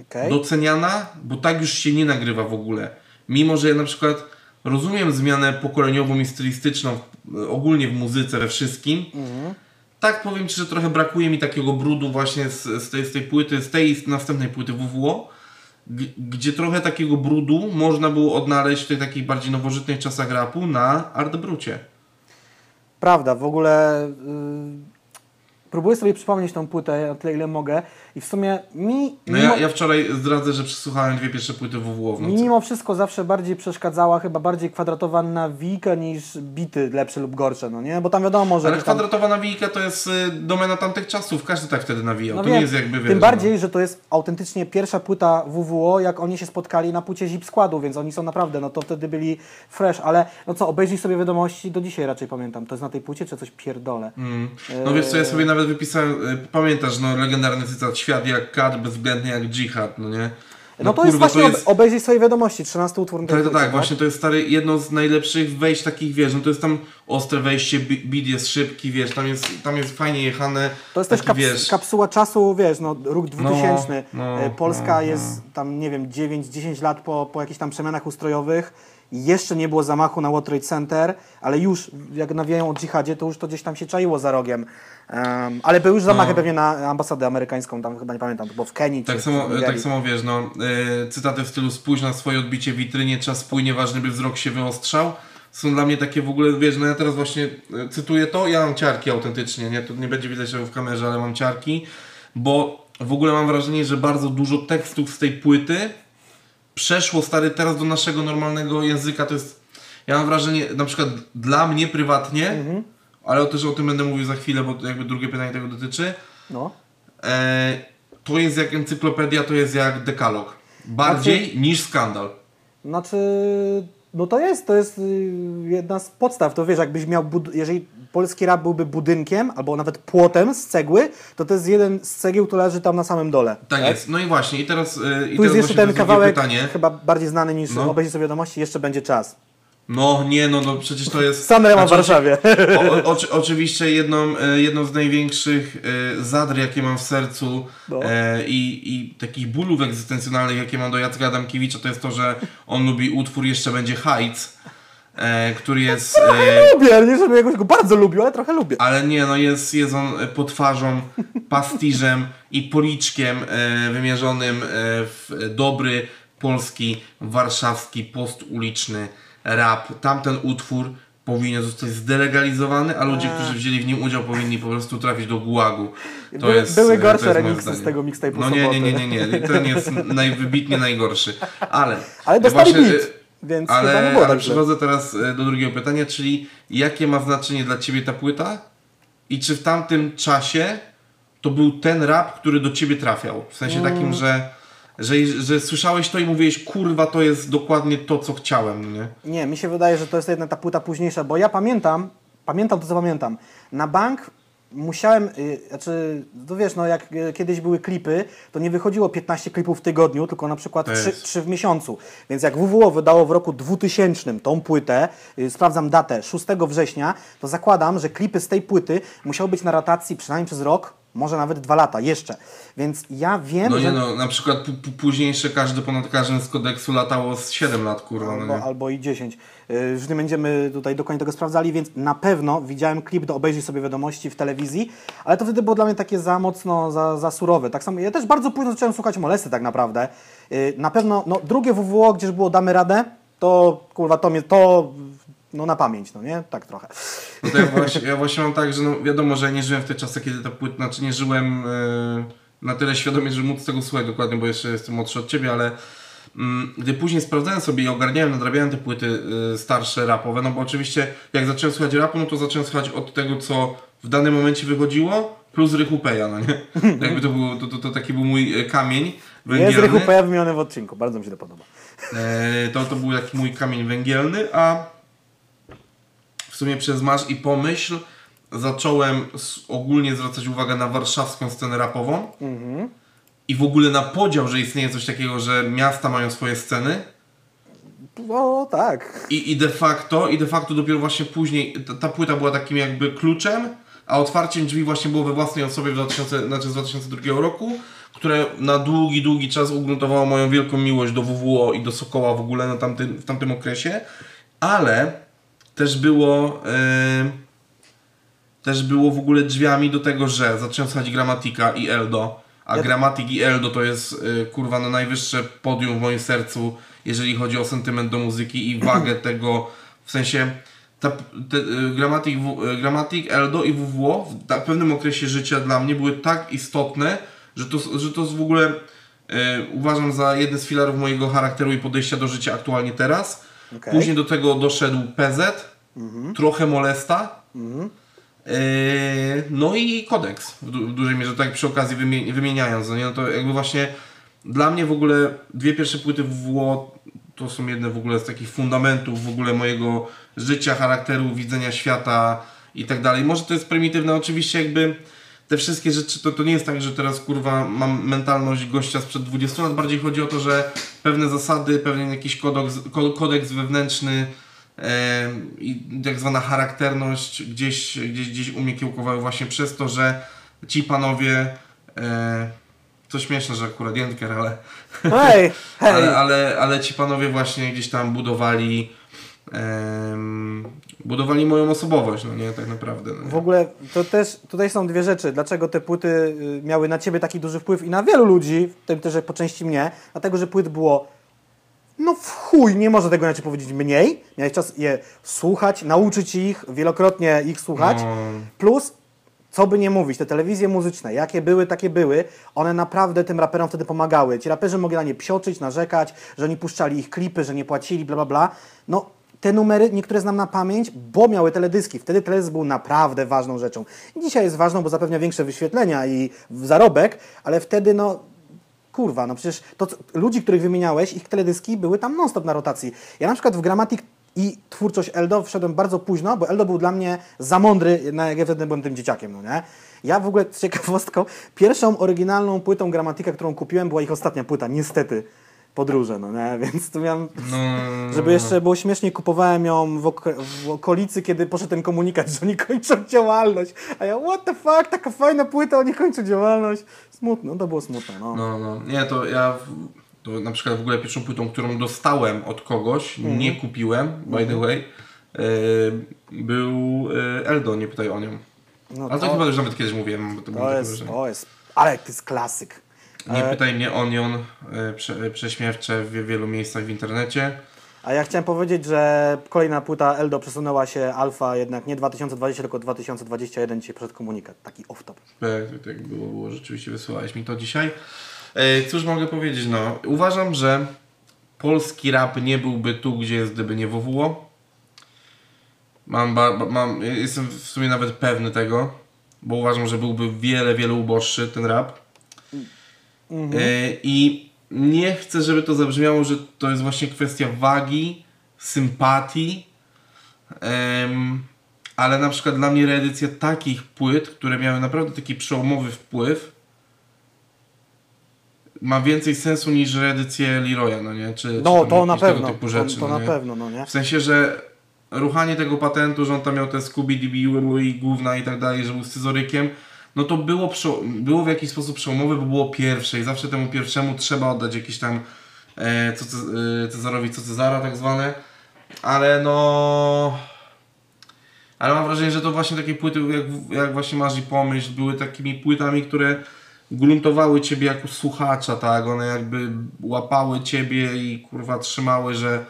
okay. doceniana, bo tak już się nie nagrywa w ogóle, mimo że ja na przykład rozumiem zmianę pokoleniową i stylistyczną ogólnie w muzyce, we wszystkim. Mm. Tak, powiem Ci, że trochę brakuje mi takiego brudu właśnie z, z, tej, z tej płyty, z tej następnej płyty W W O, gdzie trochę takiego brudu można było odnaleźć w tych takich bardziej nowożytnych czasach rapu na artbrucie. Prawda, w ogóle yy, próbuję sobie przypomnieć tą płytę na tyle, ile mogę i w sumie mi... No ja, ja wczoraj zdradzę, że przesłuchałem dwie pierwsze płyty W W O w nocy. Mimo wszystko zawsze bardziej przeszkadzała chyba bardziej kwadratowa nawijka niż bity lepsze lub gorsze, no nie? Bo tam wiadomo, że... Ale kwadratowa tam... nawijka to jest y, domena tamtych czasów, każdy tak wtedy nawijał, no to wiem, nie jest jakby... Wiesz, tym bardziej, no. że to jest autentycznie pierwsza płyta W W O, jak oni się spotkali na płycie ZIP składu, więc oni są naprawdę, no to wtedy byli fresh, ale no co, obejrzyj sobie wiadomości, do dzisiaj raczej pamiętam, to jest na tej płycie czy coś pierdolę. Mm. No wiesz co, ja sobie nawet wypisałem, pamiętasz, no legendarny cytat: świat jak kat, bezwzględny jak dżihad, no nie? No, no to kurwa, jest właśnie, obejrzyj swoje wiadomości, trzynaście utwór. Tak, tak, tak, właśnie to jest stary, jedno z najlepszych wejść takich, wiesz, no to jest tam ostre wejście, beat jest szybki, wiesz, tam jest, tam jest fajnie jechane. To jest taki, też kaps wiesz, kapsuła czasu, wiesz, no rok dwutysięczny, no, no, Polska no, jest no. tam, nie wiem, dziewięć dziesięć lat po, po jakichś tam przemianach ustrojowych. Jeszcze nie było zamachu na World Trade Center, ale już, jak nawijają o dżihadzie, to już to gdzieś tam się czaiło za rogiem. Um, ale były już zamachy no. pewnie na ambasadę amerykańską, tam chyba nie pamiętam, to było w Kenii. Tak, czy samo, w tak samo wiesz, no, y, cytaty w stylu: spójrz na swoje odbicie w witrynie, czas płynie, ważny by wzrok się wyostrzał. Są dla mnie takie w ogóle, wiesz, no ja teraz właśnie cytuję to, ja mam ciarki autentycznie, nie, to nie będzie widać tego w kamerze, ale mam ciarki, bo w ogóle mam wrażenie, że bardzo dużo tekstów z tej płyty przeszło, stary, teraz do naszego normalnego języka. To jest, ja mam wrażenie, na przykład dla mnie prywatnie, mm-hmm. ale też o tym będę mówił za chwilę, bo jakby drugie pytanie tego dotyczy, no. e, to jest jak encyklopedia, to jest jak dekalog, bardziej znaczy, niż skandal. Znaczy, no to jest, to jest jedna z podstaw, to wiesz, jakbyś miał, jeżeli polski rap byłby budynkiem, albo nawet płotem z cegły, to to jest jeden z cegieł, który leży tam na samym dole. Tak, tak? jest, no i właśnie, i teraz... Yy, tu i teraz jest jeszcze ten kawałek, pytanie. chyba bardziej znany niż no. obejrzyj sobie wiadomości, jeszcze będzie czas. No nie, no, no przecież to jest... Same mam w Warszawie. O, o, o, oczywiście jedną, y, jedną z największych y, zadr, jakie mam w sercu no. y, i takich bólów egzystencjonalnych, jakie mam do Jacka Adamkiewicza, to jest to, że on lubi utwór Jeszcze Będzie Hajc. E, który jest... Ja e, lubię, nie żebym jakoś go bardzo lubił, ale trochę lubię. Ale nie, no jest, jest on pod twarzą, pastiżem i policzkiem e, wymierzonym e, w dobry polski, warszawski, postuliczny rap. Tamten utwór powinien zostać zdelegalizowany, a ludzie, którzy wzięli w nim udział, powinni po prostu trafić do gułagu. To By, jest, były gorsze to jest remixy z tego mixtape'u No nie, nie, nie, nie, nie, ten jest najwybitnie najgorszy. Ale... Ale dostali właśnie, bit. Więc ale, ale przechodzę teraz do drugiego pytania, czyli jakie ma znaczenie dla Ciebie ta płyta i czy w tamtym czasie to był ten rap, który do Ciebie trafiał? W sensie mm. takim, że, że, że słyszałeś to i mówiłeś: kurwa, to jest dokładnie to, co chciałem, nie? Nie, mi się wydaje, że to jest jedna ta płyta późniejsza, bo ja pamiętam, pamiętam to, co pamiętam. Na bank musiałem, y, znaczy, to wiesz, no jak kiedyś były klipy, to nie wychodziło piętnaście klipów w tygodniu, tylko na przykład trzy w miesiącu. Więc jak W W O wydało w roku dwutysięcznym tą płytę, y, sprawdzam datę, szóstego września, to zakładam, że klipy z tej płyty musiały być na rotacji przynajmniej przez rok, może nawet dwa lata jeszcze. Więc ja wiem, no nie że... no, na przykład późniejsze każdy, ponad każdym z kodeksu latało z siedem lat, kurwa. Albo, nie? albo i dziesięć. Już nie będziemy tutaj dokładnie tego sprawdzali, więc na pewno widziałem klip do Obejrzyj sobie wiadomości w telewizji, ale to wtedy było dla mnie takie za mocno, za, za surowe. Tak samo ja też bardzo późno zacząłem słuchać Molesty tak naprawdę. Na pewno, no drugie W W O, gdzież było Damy Radę, to kurwa to mnie, to... No na pamięć, no nie? Tak trochę. No to ja, właśnie, ja właśnie mam tak, że no wiadomo, że ja nie żyłem w te czasy, kiedy ta płyta, znaczy nie żyłem yy, na tyle świadomie, żeby móc tego słuchać dokładnie, bo jeszcze jestem młodszy od ciebie, ale yy, gdy później sprawdzałem sobie i ogarniałem, nadrabiałem te płyty yy, starsze, rapowe, no bo oczywiście jak zacząłem słuchać rapu, no to zacząłem słuchać od tego, co w danym momencie wychodziło, plus Rychupeja, no nie? Jakby to, było, to, to, to taki był mój kamień węgielny. Jest Rychupeja wymieniony w odcinku, bardzo mi się to podoba. Yy, to, to był taki mój kamień węgielny, a w sumie przez Masz i Pomyśl zacząłem ogólnie zwracać uwagę na warszawską scenę rapową mm-hmm. i w ogóle na podział, że istnieje coś takiego, że miasta mają swoje sceny. No tak. I, i, de, facto, i de facto dopiero właśnie później ta, ta płyta była takim jakby kluczem, a otwarciem drzwi właśnie było We Własnej Osobie w dwa tysiące, znaczy z dwa tysiące drugiego roku, które na długi, długi czas ugruntowało moją wielką miłość do W W O i do Sokoła w ogóle na tamtym, w tamtym okresie, ale też było, yy, też było w ogóle drzwiami do tego, że zacząłem słuchać Gramatika i Eldo, a ja... Gramatik i Eldo to jest yy, kurwa no najwyższe podium w moim sercu, jeżeli chodzi o sentyment do muzyki i wagę tego, w sensie ta, te, yy, gramatik, w, yy, gramatik, Eldo i W W O w ta, pewnym okresie życia dla mnie były tak istotne, że to, że to w ogóle yy, uważam za jeden z filarów mojego charakteru i podejścia do życia aktualnie teraz. Okay. Później do tego doszedł Pezet, mm-hmm. trochę Molesta, mm-hmm. yy, no i Kodeks w, du w dużej mierze, tak przy okazji wymi wymieniając. No nie? No to jakby właśnie dla mnie w ogóle dwie pierwsze płyty W W O to są jedne w ogóle z takich fundamentów w ogóle mojego życia, charakteru, widzenia świata i tak dalej. Może to jest prymitywne, oczywiście jakby te wszystkie rzeczy, to, to nie jest tak, że teraz kurwa mam mentalność gościa sprzed dwudziestu lat, bardziej chodzi o to, że pewne zasady, pewien jakiś kodeks, kodeks wewnętrzny i e, tak zwana charakterność gdzieś, gdzieś, gdzieś u mnie kiełkowały właśnie przez to, że ci panowie, e, to śmieszne, że akurat Jędker, ale, hey, hey. ale, ale, ale ci panowie właśnie gdzieś tam budowali Um, budowali moją osobowość, no nie, tak naprawdę. No nie. W ogóle to też, tutaj są dwie rzeczy. Dlaczego te płyty miały na ciebie taki duży wpływ i na wielu ludzi, w tym też po części mnie, dlatego, że płyt było no w chuj, nie może tego inaczej powiedzieć, mniej. Miałeś czas je słuchać, nauczyć ich, wielokrotnie ich słuchać. No. Plus, co by nie mówić, te telewizje muzyczne, jakie były, takie były, one naprawdę tym raperom wtedy pomagały. Ci raperzy mogli na nie psioczyć, narzekać, że oni puszczali ich klipy, że nie płacili, bla, bla, bla. No, te numery, niektóre znam na pamięć, bo miały teledyski. Wtedy teledysk był naprawdę ważną rzeczą. Dzisiaj jest ważną, bo zapewnia większe wyświetlenia i zarobek, ale wtedy no... Kurwa, no przecież to, ludzi, których wymieniałeś, ich teledyski były tam non-stop na rotacji. Ja na przykład w Gramatik i twórczość Eldo wszedłem bardzo późno, bo Eldo był dla mnie za mądry, jak ja wtedy byłem tym dzieciakiem, no nie? Ja w ogóle, z ciekawostką, pierwszą oryginalną płytą Gramatika, którą kupiłem, była ich ostatnia płyta, niestety. Podróże, no nie? Więc tu miałem... No, żeby jeszcze było śmiesznie, kupowałem ją w, ok w okolicy, kiedy poszedł ten komunikat, że oni kończą działalność. A ja, what the fuck, taka fajna płyta, oni kończą działalność. Smutno, to było smutne, no. No, no. Nie, to ja... To na przykład w ogóle pierwszą płytą, którą dostałem od kogoś, mm. nie kupiłem, by mm. the way, yy, był yy, Eldo, nie pytaj o nią. No ale to, to chyba już nawet kiedyś mówiłem, bo to, to było jest, takie to jest, ale to jest klasyk. Nie pytaj mnie o nią, prze, prześmiewcze w wielu miejscach w internecie. A ja chciałem powiedzieć, że kolejna płyta Eldo przesunęła się Alfa jednak nie dwa tysiące dwadzieścia, tylko dwa tysiące dwadzieścia jeden, dzisiaj przed komunikat, taki off-top. Tak, tak było, było, rzeczywiście wysyłałeś mi to dzisiaj. Cóż mogę powiedzieć, no, uważam, że polski rap nie byłby tu, gdzie jest, gdyby nie W W O. Mam, ba, mam, jestem w sumie nawet pewny tego, bo uważam, że byłby wiele, wiele uboższy ten rap. Mhm. I nie chcę, żeby to zabrzmiało, że to jest właśnie kwestia wagi, sympatii, ale na przykład dla mnie reedycja takich płyt, które miały naprawdę taki przełomowy wpływ, ma więcej sensu niż reedycje Liroya, no nie? Czy, no, czy to na pewno, tego typu rzeczy, to, to no na nie? pewno, no nie? W sensie, że ruchanie tego patentu, że on tam miał te Scooby-Doo i gówna i tak dalej, że był scyzorykiem, no to było, było w jakiś sposób przełomowe, bo było pierwsze i zawsze temu pierwszemu trzeba oddać jakiś tam e, co, e, Cezarowi co Cezara tak zwane, ale no... Ale mam wrażenie, że to właśnie takie płyty jak, jak właśnie Masz i Pomyśl były takimi płytami, które gruntowały ciebie jako słuchacza, tak? One jakby łapały ciebie i kurwa trzymały, że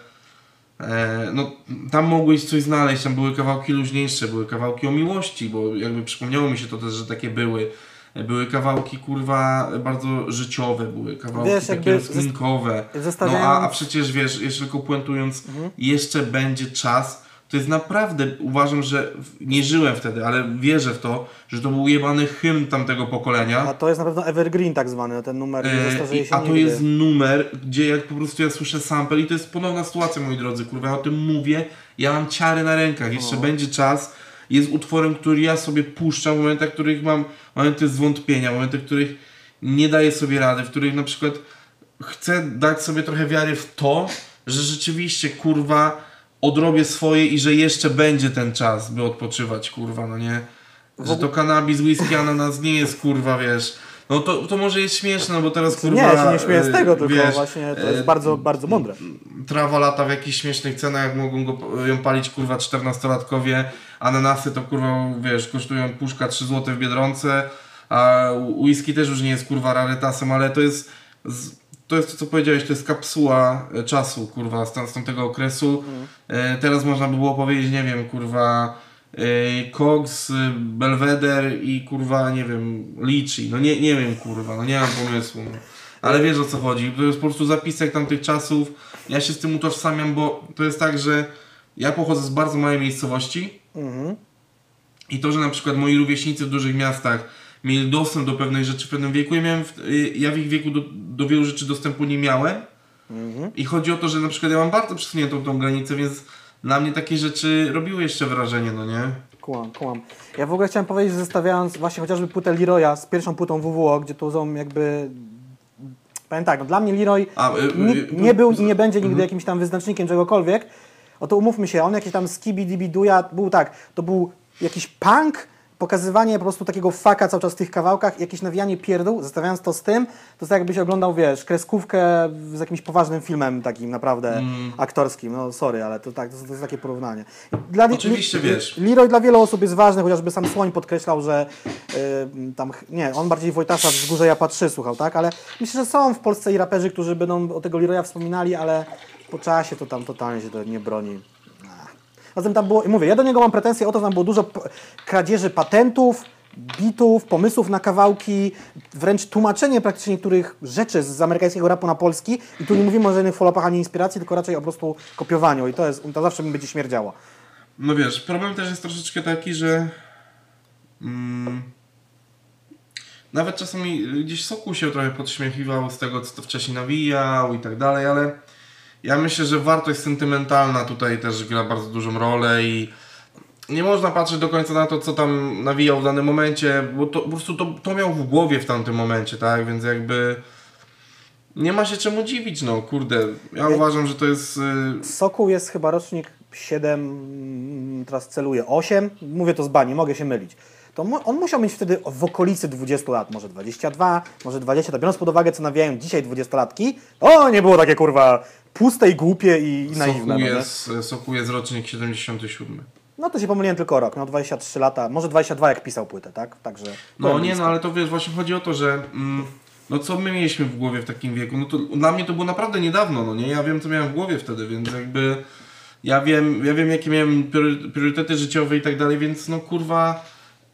e, no tam mogłeś coś znaleźć, tam były kawałki luźniejsze, były kawałki o miłości, bo jakby przypomniało mi się to też, że takie były. Były kawałki kurwa bardzo życiowe, były kawałki wiesz, takie rozkminkowe, no a, a przecież wiesz, jeszcze tylko puentując, mhm. jeszcze będzie czas. To jest naprawdę, uważam, że nie żyłem wtedy, ale wierzę w to, że to był jebany hymn tamtego pokolenia. A to jest na pewno evergreen tak zwany, ten numer. Eee, i, a to nigdy. jest numer, gdzie jak po prostu ja słyszę sample i to jest ponowna sytuacja, moi drodzy, kurwa, ja o tym mówię, ja mam ciary na rękach, jeszcze o. będzie czas, jest utworem, który ja sobie puszczam w momentach, w których mam momenty zwątpienia, momenty, w których nie daję sobie rady, w których na przykład chcę dać sobie trochę wiary w to, że rzeczywiście, kurwa, odrobię swoje i że jeszcze będzie ten czas, by odpoczywać, kurwa, no nie? Że to kanabis, whisky, ananas nie jest, kurwa, wiesz. No to, to może jest śmieszne, bo teraz, kurwa... Nie, ja się nie śmieję z tego, wiesz, tylko właśnie to jest e, bardzo, bardzo mądre. Trawa lata w jakichś śmiesznych cenach, mogą go, ją palić, kurwa, czternastolatkowie. Ananasy to, kurwa, wiesz, kosztują puszka trzy złote w Biedronce, a whisky też już nie jest, kurwa, rarytasem, ale to jest... Z, To jest to, co powiedziałeś, to jest kapsuła czasu, kurwa, z tamtego okresu. Mm. E, teraz można by było powiedzieć, nie wiem, kurwa, e, Cox, Belweder i kurwa, nie wiem, Litchi. No nie, nie wiem, kurwa, no nie mam pomysłu. No. Ale wiesz, o co chodzi. To jest po prostu zapisek tamtych czasów. Ja się z tym utożsamiam, bo to jest tak, że ja pochodzę z bardzo małej miejscowości mm. i to, że na przykład moi rówieśnicy w dużych miastach mieli dostęp do pewnej rzeczy w pewnym wieku. Ja, miałem w, ja w ich wieku do, do wielu rzeczy dostępu nie miałem. Mm-hmm. I chodzi o to, że na przykład ja mam bardzo przesuniętą tą granicę, więc na mnie takie rzeczy robiły jeszcze wrażenie, no nie? Kłam, kłam. Ja w ogóle chciałem powiedzieć, że zestawiając właśnie chociażby płytę Liroya z pierwszą płytą W W O, gdzie tu są jakby... Powiem tak, no dla mnie Liroy A, nie, y, y, nie był i nie będzie nigdy y, y. jakimś tam wyznacznikiem czegokolwiek. Oto umówmy się, on jakiś tam skibidibiduja był tak, to był jakiś punk, pokazywanie po prostu takiego faka cały czas w tych kawałkach, jakieś nawijanie pierdół, zestawiając to z tym, to tak jakbyś oglądał, wiesz, kreskówkę z jakimś poważnym filmem takim naprawdę mm. aktorskim. No sorry, ale to tak, to, to jest takie porównanie. Dla, Oczywiście, li, wiesz. Liroy dla wielu osób jest ważny, chociażby sam Słoń podkreślał, że yy, tam, nie, on bardziej Wojtasza Wzgórze ja patrzę słuchał, tak? Ale myślę, że są w Polsce i raperzy, którzy będą o tego Liroya wspominali, ale po czasie to tam totalnie się to nie broni. Zatem tam było, i mówię, ja do niego mam pretensje o to, że tam było dużo kradzieży patentów, bitów, pomysłów na kawałki, wręcz tłumaczenie praktycznie niektórych rzeczy z amerykańskiego rapu na polski. I tu nie mówimy o żadnych follow-upach ani inspiracji, tylko raczej o po prostu kopiowaniu. I to, jest, to zawsze mi będzie śmierdziało. No wiesz, problem też jest troszeczkę taki, że mm, nawet czasami gdzieś Sokół się trochę podśmiechiwał z tego, co to wcześniej nawijał i tak dalej, ale... Ja myślę, że wartość sentymentalna tutaj też gra bardzo dużą rolę i nie można patrzeć do końca na to, co tam nawijał w danym momencie, bo to, po prostu to, to miał w głowie w tamtym momencie, tak? Więc jakby nie ma się czemu dziwić, no kurde. Ja Ej, uważam, że to jest... Y... Sokół jest chyba rocznik siedem, teraz celuję, osiem, mówię to z bani, mogę się mylić. To on musiał mieć wtedy w okolicy dwudziestu lat, może dwadzieścia dwa, może dwadzieścia, to biorąc pod uwagę, co nawijają dzisiaj dwudziestolatki, o, nie było takie kurwa puste i głupie i, i naiwne. Sokół jest rocznik siedemdziesiąty siódmy. No to się pomyliłem tylko rok, no dwadzieścia trzy lata, może dwadzieścia dwa jak pisał płytę, tak? Także. No nie, no ale to wiesz, właśnie chodzi o to, że mm, no co my mieliśmy w głowie w takim wieku, no to dla mnie to było naprawdę niedawno, no nie, ja wiem co miałem w głowie wtedy, więc jakby ja wiem, ja wiem jakie miałem priorytety życiowe i tak dalej, więc no kurwa...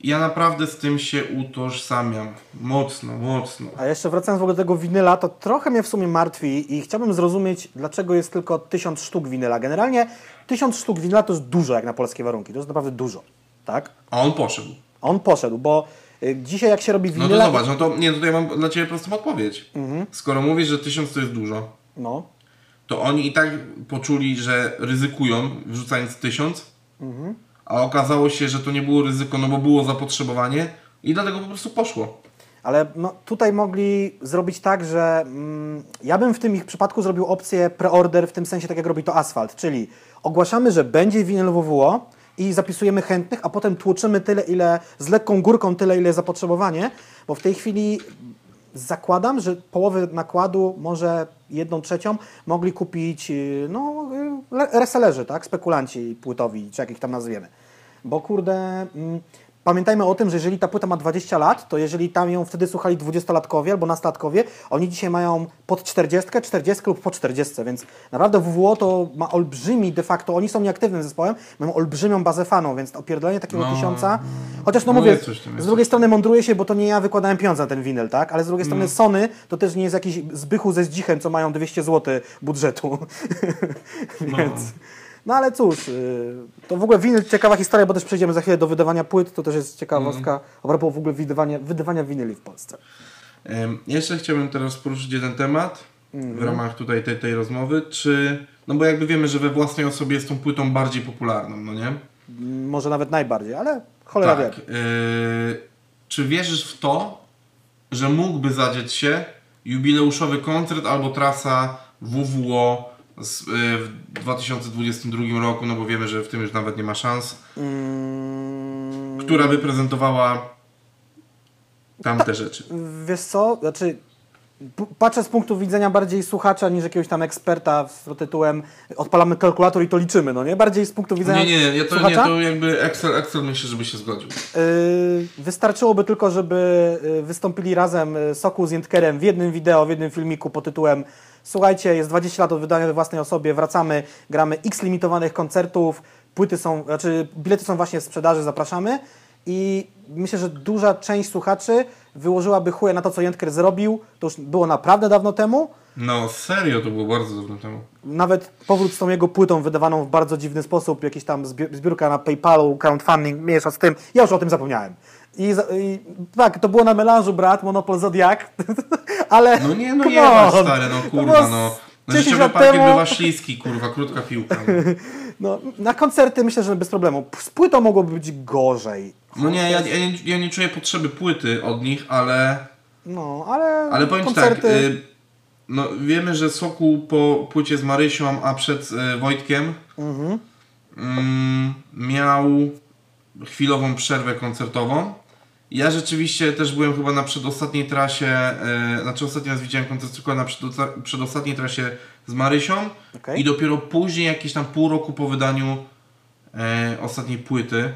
Ja naprawdę z tym się utożsamiam. Mocno, mocno. A jeszcze wracając w ogóle do tego winyla, to trochę mnie w sumie martwi i chciałbym zrozumieć, dlaczego jest tylko tysiąc sztuk winyla. Generalnie tysiąc sztuk winyla to jest dużo jak na polskie warunki. To jest naprawdę dużo, tak? A on poszedł. A on poszedł, bo dzisiaj jak się robi winyla... No to zobacz, no to nie, tutaj mam dla Ciebie prostą odpowiedź. Mhm. Skoro mówisz, że tysiąc to jest dużo, no. to oni i tak poczuli, że ryzykują wrzucając tysiąc, mhm. a okazało się, że to nie było ryzyko, no bo było zapotrzebowanie i dlatego po prostu poszło. Ale no, tutaj mogli zrobić tak, że mm, ja bym w tym ich przypadku zrobił opcję preorder w tym sensie, tak jak robi to Asfalt, czyli ogłaszamy, że będzie winyl W W O i zapisujemy chętnych, a potem tłoczymy tyle, ile, z lekką górką tyle, ile zapotrzebowanie, bo w tej chwili zakładam, że połowę nakładu, może jedną trzecią, mogli kupić no, resellerzy, tak? Spekulanci płytowi, czy jak ich tam nazwiemy. Bo kurde, mm, pamiętajmy o tym, że jeżeli ta płyta ma dwadzieścia lat, to jeżeli tam ją wtedy słuchali dwudziestolatkowie albo nastolatkowie, oni dzisiaj mają pod czterdziestkę, czterdzieści lub po czterdziestce, więc naprawdę W W O to ma olbrzymi de facto, oni są nieaktywnym zespołem, mają olbrzymią bazę fanów, więc opierdolenie takiego no, tysiąca, chociaż no, no mówię, z drugiej strony mądruję się, bo to nie ja wykładałem pieniądze na ten winyl, tak? Ale z drugiej strony no. Sony to też nie jest jakiś zbychu ze zdzichem, co mają dwieście złotych budżetu, więc... No. No ale cóż, to w ogóle winyl ciekawa historia, bo też przejdziemy za chwilę do wydawania płyt, to też jest ciekawostka, mm. a propos w ogóle wydawania, wydawania winyli w Polsce. Um, jeszcze chciałbym teraz poruszyć jeden temat mm. w ramach tutaj tej, tej rozmowy, czy, no bo jakby wiemy, że We Własnej Osobie jest tą płytą bardziej popularną, no nie? Może nawet najbardziej, ale cholera tak. wie. Yy, czy wierzysz w to, że mógłby zadzieć się jubileuszowy koncert albo trasa W W O w dwa tysiące dwudziestym drugim roku, no bo wiemy, że w tym już nawet nie ma szans, mm. która by prezentowała tamte Ta, rzeczy. Wiesz co, znaczy patrzę z punktu widzenia bardziej słuchacza niż jakiegoś tam eksperta z tytułem odpalamy kalkulator i to liczymy, no nie? Bardziej z punktu widzenia Nie, nie, ja to, słuchacza? nie, to jakby Excel, Excel myślę, żeby się zgodził. Yy, wystarczyłoby tylko, żeby wystąpili razem Sokół z Jędkerem w jednym wideo, w jednym filmiku pod tytułem słuchajcie, jest dwadzieścia lat od wydania We Własnej Osobie, wracamy, gramy x limitowanych koncertów, płyty są, znaczy bilety są właśnie w sprzedaży, zapraszamy. I myślę, że duża część słuchaczy wyłożyłaby chuja na to, co Jędker zrobił. To już było naprawdę dawno temu. No serio, to było bardzo dawno temu. Nawet powrót z tą jego płytą wydawaną w bardzo dziwny sposób, jakieś tam zbi zbiórka na PayPalu, crowdfunding, miesza z tym. Ja już o tym zapomniałem. I, i tak, to było na melanżu, brat, Monopol Zodiak, ale... No nie, no nie, stary, no kurwa, no. No życiowy pakiet bywa śliski, kurwa, krótka piłka. No. No, na koncerty myślę, że bez problemu. Z płytą mogłoby być gorzej. No nie, ja, ja, nie, ja nie czuję potrzeby płyty od nich, ale... No, ale... Ale powiem koncerty... tak, y, no wiemy, że Sokół po płycie z Marysią, a przed y, Wojtkiem mhm. y, miał chwilową przerwę koncertową. Ja rzeczywiście też byłem chyba na przedostatniej trasie, yy, znaczy ostatnio raz widziałem koncert tylko na przedostatniej trasie z Marysią okay. i dopiero później, jakieś tam pół roku po wydaniu yy, ostatniej płyty.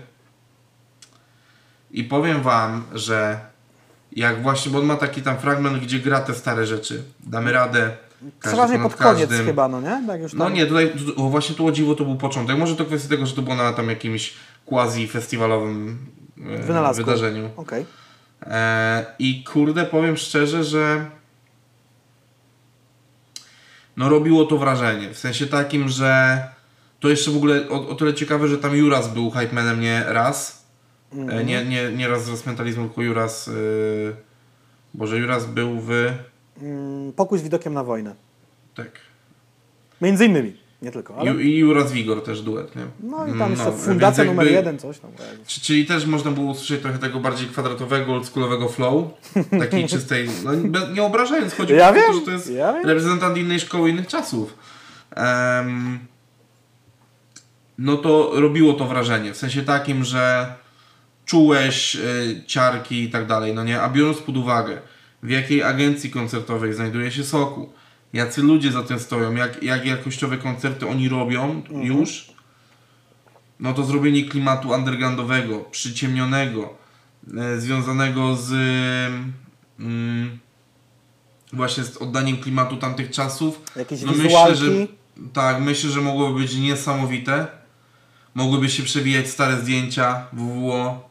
I powiem wam, że jak właśnie, bo on ma taki tam fragment, gdzie gra te stare rzeczy, damy radę. Przeważnie pod koniec każdym. chyba, no nie? Tak już tam... No nie, tutaj o, właśnie tu o dziwo to był początek. Może to kwestia tego, że to było na tam jakimś quasi-festiwalowym Wynalazku. wydarzeniu. Okay. E, I kurde, powiem szczerze, że no robiło to wrażenie. W sensie takim, że to jeszcze w ogóle o, o tyle ciekawe, że tam Juras był hypemanem nie raz. Mm. E, nie, nie, nie raz z rozmentalizmu, tylko Juras... Yy... Boże, Juras był w... Mm, pokój z widokiem na wojnę. Tak. Między innymi. Nie tylko, ale... I Juras Wigor też duet, nie? No i tam jeszcze no, fundacja jakby, numer jeden, coś tam. Czyli też można było usłyszeć trochę tego bardziej kwadratowego, oldschoolowego flow, takiej czystej, no nie obrażając, chodzi ja o wiem, to, że to jest ja reprezentant innej szkoły, innych czasów. Um, no to robiło to wrażenie, w sensie takim, że czułeś y, ciarki i tak dalej, no nie? A biorąc pod uwagę, w jakiej agencji koncertowej znajduje się Sokół, jacy ludzie za tym stoją, jak, jak jakościowe koncerty oni robią mhm. już, no to zrobienie klimatu undergroundowego, przyciemnionego, e, związanego z mm, właśnie z oddaniem klimatu tamtych czasów. Jakieś no myślę, że tak, myślę, że mogłoby być niesamowite. Mogłyby się przewijać stare zdjęcia W W O,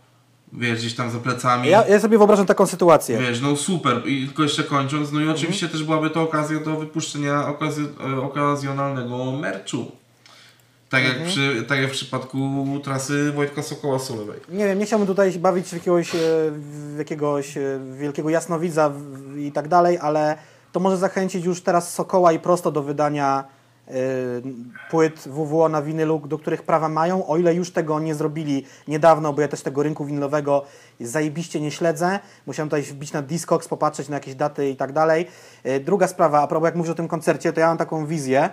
wiesz, gdzieś tam za plecami. Ja, ja sobie wyobrażam taką sytuację. Wiesz, no super. I tylko jeszcze kończąc, no i oczywiście mhm. też byłaby to okazja do wypuszczenia okazj okazjonalnego merchu. Tak, mhm. jak przy, tak jak w przypadku trasy Wojtka Sokoła Solowej. Nie wiem, nie chciałbym tutaj bawić w jakiegoś, w jakiegoś wielkiego jasnowidza i tak dalej, ale to może zachęcić już teraz Sokoła i Prosto do wydania płyt W W O na winylu, do których prawa mają, o ile już tego nie zrobili niedawno, bo ja też tego rynku winylowego zajebiście nie śledzę. Musiałem tutaj wbić na Discogs, popatrzeć na jakieś daty i tak dalej. Druga sprawa, a propos jak mówisz o tym koncercie, to ja mam taką wizję,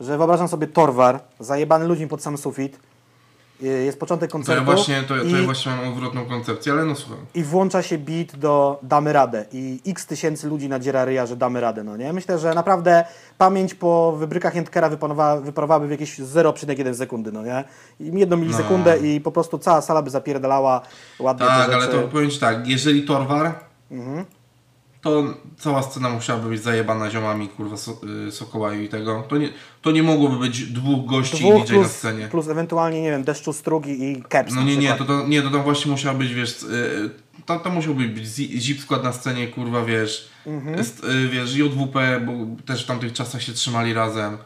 że wyobrażam sobie Torwar, zajebany ludźmi pod sam sufit, jest początek koncertu. To ja właśnie, to ja, to i, ja właśnie mam odwrotną koncepcję, ale no słucham. I włącza się beat do damy radę i x tysięcy ludzi nadziera ryja, że damy radę, no nie? Myślę, że naprawdę pamięć po wybrykach Jędkera wyparowałaby w jakieś zero przecinek jeden sekundy, no nie? I jedną milisekundę no. I po prostu cała sala by zapierdalała ładnie tak, te rzeczy. Tak, ale to powiem ci tak, jeżeli Torwar, mhm. to cała scena musiałaby być zajebana ziomami, kurwa, so, yy, Sokoła i tego. To nie, to nie mogłoby być dwóch gości dwóch i D J plus, na scenie. Plus ewentualnie, nie wiem, Deszczu Strugi i Caps. No nie, nie to, to, nie, to tam właśnie musiała być, wiesz, yy, tam, tam musiałby być ZIP skład na scenie, kurwa, wiesz, mhm. st, yy, wiesz, J W P, bo też w tamtych czasach się trzymali razem.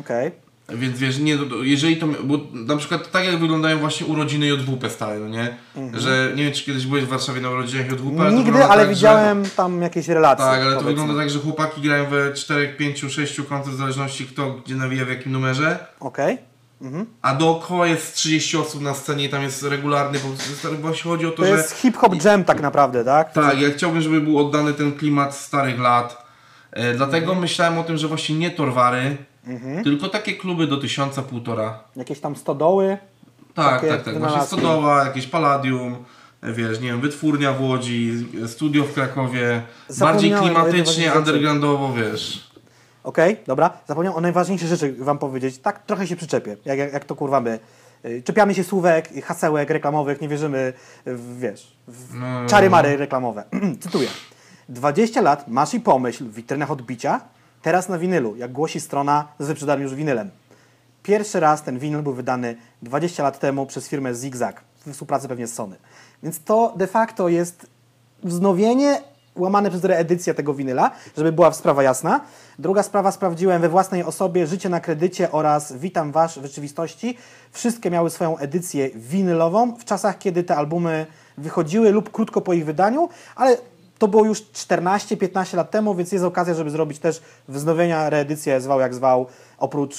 Okej. Okay. Więc wiesz, nie, to, jeżeli to, bo na przykład tak jak wyglądają właśnie urodziny J W P stare, no nie? Mhm. Że nie wiem, czy kiedyś byłeś w Warszawie na urodzinach J W P, ale nigdy, ale tak, widziałem że... tam jakieś relacje. Tak, ale powiedzmy. To wygląda tak, że chłopaki grają we czterech, pięciu, sześciu koncert w zależności kto gdzie nawija w jakim numerze. Okej. Okay. Mhm. A dookoła jest trzydzieści osób na scenie i tam jest regularny, bo właśnie chodzi o to, to że... To jest hip-hop jam tak naprawdę, tak? Tak, ja chciałbym, żeby był oddany ten klimat starych lat. E, dlatego mhm. myślałem o tym, że właśnie nie Torwary, mhm. tylko takie kluby do tysiąca, półtora. Jakieś tam stodoły? Tak, tak, tak. Wynalazki. Właśnie stodoła, jakieś Palladium, wiesz, nie wiem, wytwórnia w Łodzi, studio w Krakowie. Bardziej klimatycznie, undergroundowo, wiesz. Okej, okay, dobra. Zapomniałem o najważniejszej rzeczy wam powiedzieć. Tak trochę się przyczepię, jak, jak, jak to kurwa my. Czepiamy się słówek, hasełek reklamowych, nie wierzymy w, wiesz, w no. czary-mary reklamowe. Cytuję. dwadzieścia lat, masz i pomyśl w witrynach odbicia, teraz na winylu, jak głosi strona z wyprzedanym już winylem. Pierwszy raz ten winyl był wydany dwadzieścia lat temu przez firmę Zigzag, w współpracy pewnie z Sony. Więc to de facto jest wznowienie łamane przez reedycję tego winyla, żeby była sprawa jasna. Druga sprawa, sprawdziłem we własnej osobie, Życie na kredycie oraz Witam Was w rzeczywistości. Wszystkie miały swoją edycję winylową w czasach, kiedy te albumy wychodziły lub krótko po ich wydaniu, ale to było już czternaście, piętnaście lat temu, więc jest okazja, żeby zrobić też wznowienia, reedycję, zwał jak zwał, oprócz...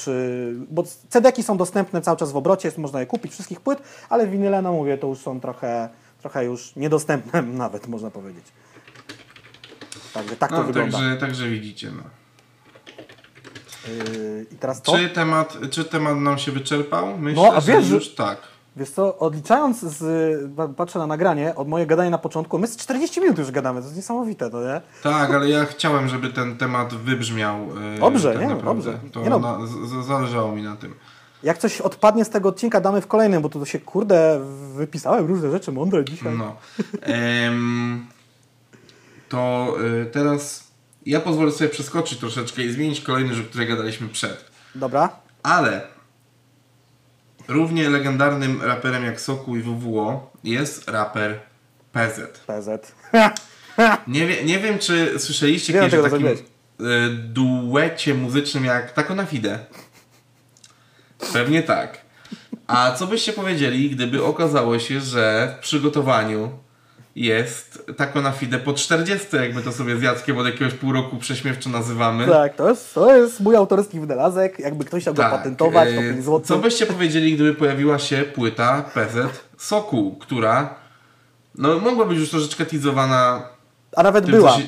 Bo cedeki są dostępne cały czas w obrocie, można je kupić, wszystkich płyt, ale winyle, no mówię, to już są trochę, trochę już niedostępne nawet, można powiedzieć. Także tak no, to wygląda. Także, także widzicie, no. Yy, i teraz to? Czy temat, czy temat nam się wyczerpał? Myślę, no, a wiesz, że już tak. Wiesz co, odliczając, z, patrzę na nagranie, od mojego gadania na początku, my z czterdzieści minut już gadamy, to jest niesamowite, no nie? Tak, ale ja chciałem, żeby ten temat wybrzmiał. Yy, dobrze, tak nie naprawdę. Dobrze. To nie na, no. z, zależało mi na tym. Jak coś odpadnie z tego odcinka, damy w kolejnym, bo to się, kurde, wypisałem różne rzeczy mądre dzisiaj. No. Ehm... To y, teraz ja pozwolę sobie przeskoczyć troszeczkę i zmienić kolejny rzecz, o której gadaliśmy przed. Dobra. Ale równie legendarnym raperem jak Sokół i W W O jest raper Pezet. Pezet. Nie, wie, nie wiem, czy słyszeliście wiem, kiedyś o takim y, duecie muzycznym jak TAKO na Fidę. Pewnie tak. A co byście powiedzieli, gdyby okazało się, że w przygotowaniu jest TAKO na Fidę po czterdziestu, jak my to sobie z Jackiem od jakiegoś pół roku prześmiewczo nazywamy. Tak, to jest, to jest mój autorski wynalazek. Jakby ktoś chciał tak, go patentować, to pięć złotych. Co byście powiedzieli, gdyby pojawiła się płyta Pezet Sokół, która no, mogła być już troszeczkę teasowana. A nawet tym, była. Się,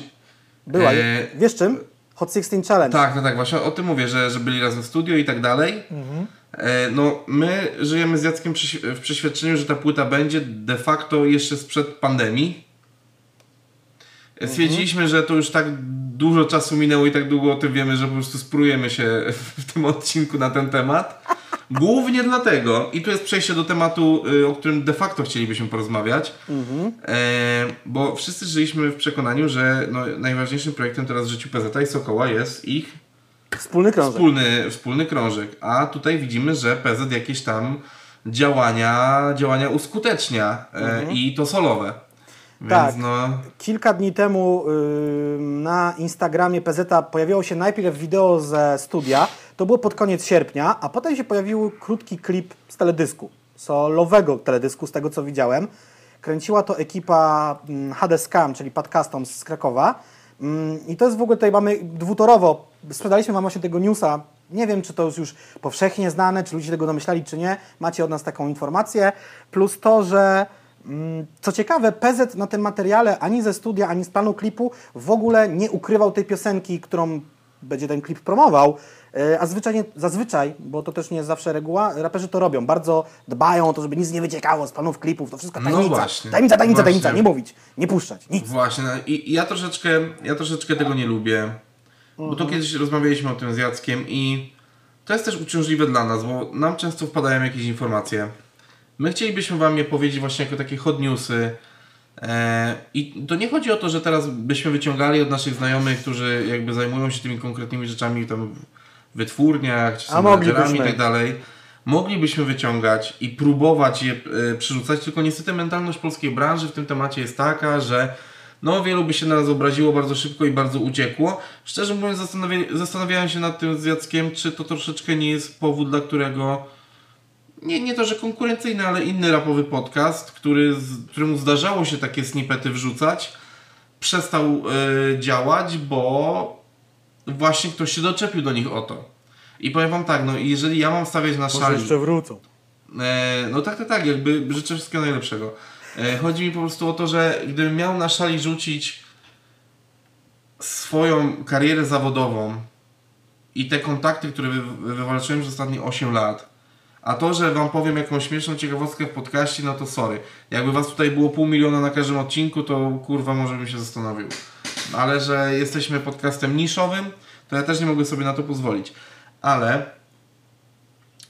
była. E... Wiesz czym? Hot szesnaście Challenge. Tak, no tak, właśnie o tym mówię, że, że byli razem w studio i tak dalej. Mhm. No, my żyjemy z Jackiem w przeświadczeniu, że ta płyta będzie de facto jeszcze sprzed pandemii. Stwierdziliśmy, mhm. że to już tak dużo czasu minęło i tak długo o tym wiemy, że po prostu sprujemy się w tym odcinku na ten temat. Głównie dlatego, i tu jest przejście do tematu, o którym de facto chcielibyśmy porozmawiać, mhm. bo wszyscy żyliśmy w przekonaniu, że no, najważniejszym projektem teraz w życiu Pezeta i Sokoła jest ich Wspólny krążek. Wspólny, wspólny krążek. A tutaj widzimy, że Pezet jakieś tam działania, działania uskutecznia mhm. i to solowe. Więc tak. No... Kilka dni temu yy, na Instagramie Pezeta pojawiło się najpierw wideo ze studia. To było pod koniec sierpnia, a potem się pojawił krótki klip z teledysku. Solowego teledysku, z tego co widziałem. Kręciła to ekipa H D S Cam, czyli Podcastom z Krakowa. I to jest w ogóle, tutaj mamy dwutorowo, sprzedaliśmy wam właśnie tego newsa nie wiem, czy to już, już powszechnie znane, czy ludzie tego domyślali, czy nie. Macie od nas taką informację. Plus to, że co ciekawe, Pezet na tym materiale ani ze studia, ani z planu klipu w ogóle nie ukrywał tej piosenki, którą będzie ten klip promował, a zwyczajnie, zazwyczaj, bo to też nie jest zawsze reguła, raperzy to robią, bardzo dbają o to, żeby nic nie wyciekało z planów klipów, to wszystko tajemnica, no właśnie, tajemnica, tajemnica, właśnie. tajemnica, nie mówić, nie puszczać, nic. Właśnie, no i ja troszeczkę, ja troszeczkę tego nie lubię, mhm. bo to kiedyś rozmawialiśmy o tym z Jackiem i to jest też uciążliwe dla nas, bo nam często wpadają jakieś informacje. My chcielibyśmy wam je powiedzieć właśnie jako takie hot newsy. Eee, I to nie chodzi o to, że teraz byśmy wyciągali od naszych znajomych, którzy jakby zajmują się tymi konkretnymi rzeczami tam w wytwórniach, czy są menedżerami i tak dalej. Moglibyśmy wyciągać i próbować je e, przerzucać, tylko niestety mentalność polskiej branży w tym temacie jest taka, że no wielu by się na nas obraziło bardzo szybko i bardzo uciekło. Szczerze mówiąc zastanawia- zastanawiałem się nad tym z Jackiem, czy to troszeczkę nie jest powód, dla którego... Nie, nie to, że konkurencyjny, ale inny rapowy podcast, który, któremu zdarzało się takie snippety wrzucać, przestał yy, działać, bo właśnie ktoś się doczepił do nich o to. I powiem wam tak, no jeżeli ja mam stawiać na szali... Może jeszcze wrócą. Yy, no tak, tak, tak, jakby życzę wszystkiego najlepszego. Yy, chodzi mi po prostu o to, że gdybym miał na szali rzucić swoją karierę zawodową i te kontakty, które wy- wywalczyłem przez ostatnie osiem lat, a to, że wam powiem jakąś śmieszną ciekawostkę w podcaście, no to sorry. Jakby was tutaj było pół miliona na każdym odcinku, to kurwa może bym się zastanowił. Ale że jesteśmy podcastem niszowym, to ja też nie mogę sobie na to pozwolić. Ale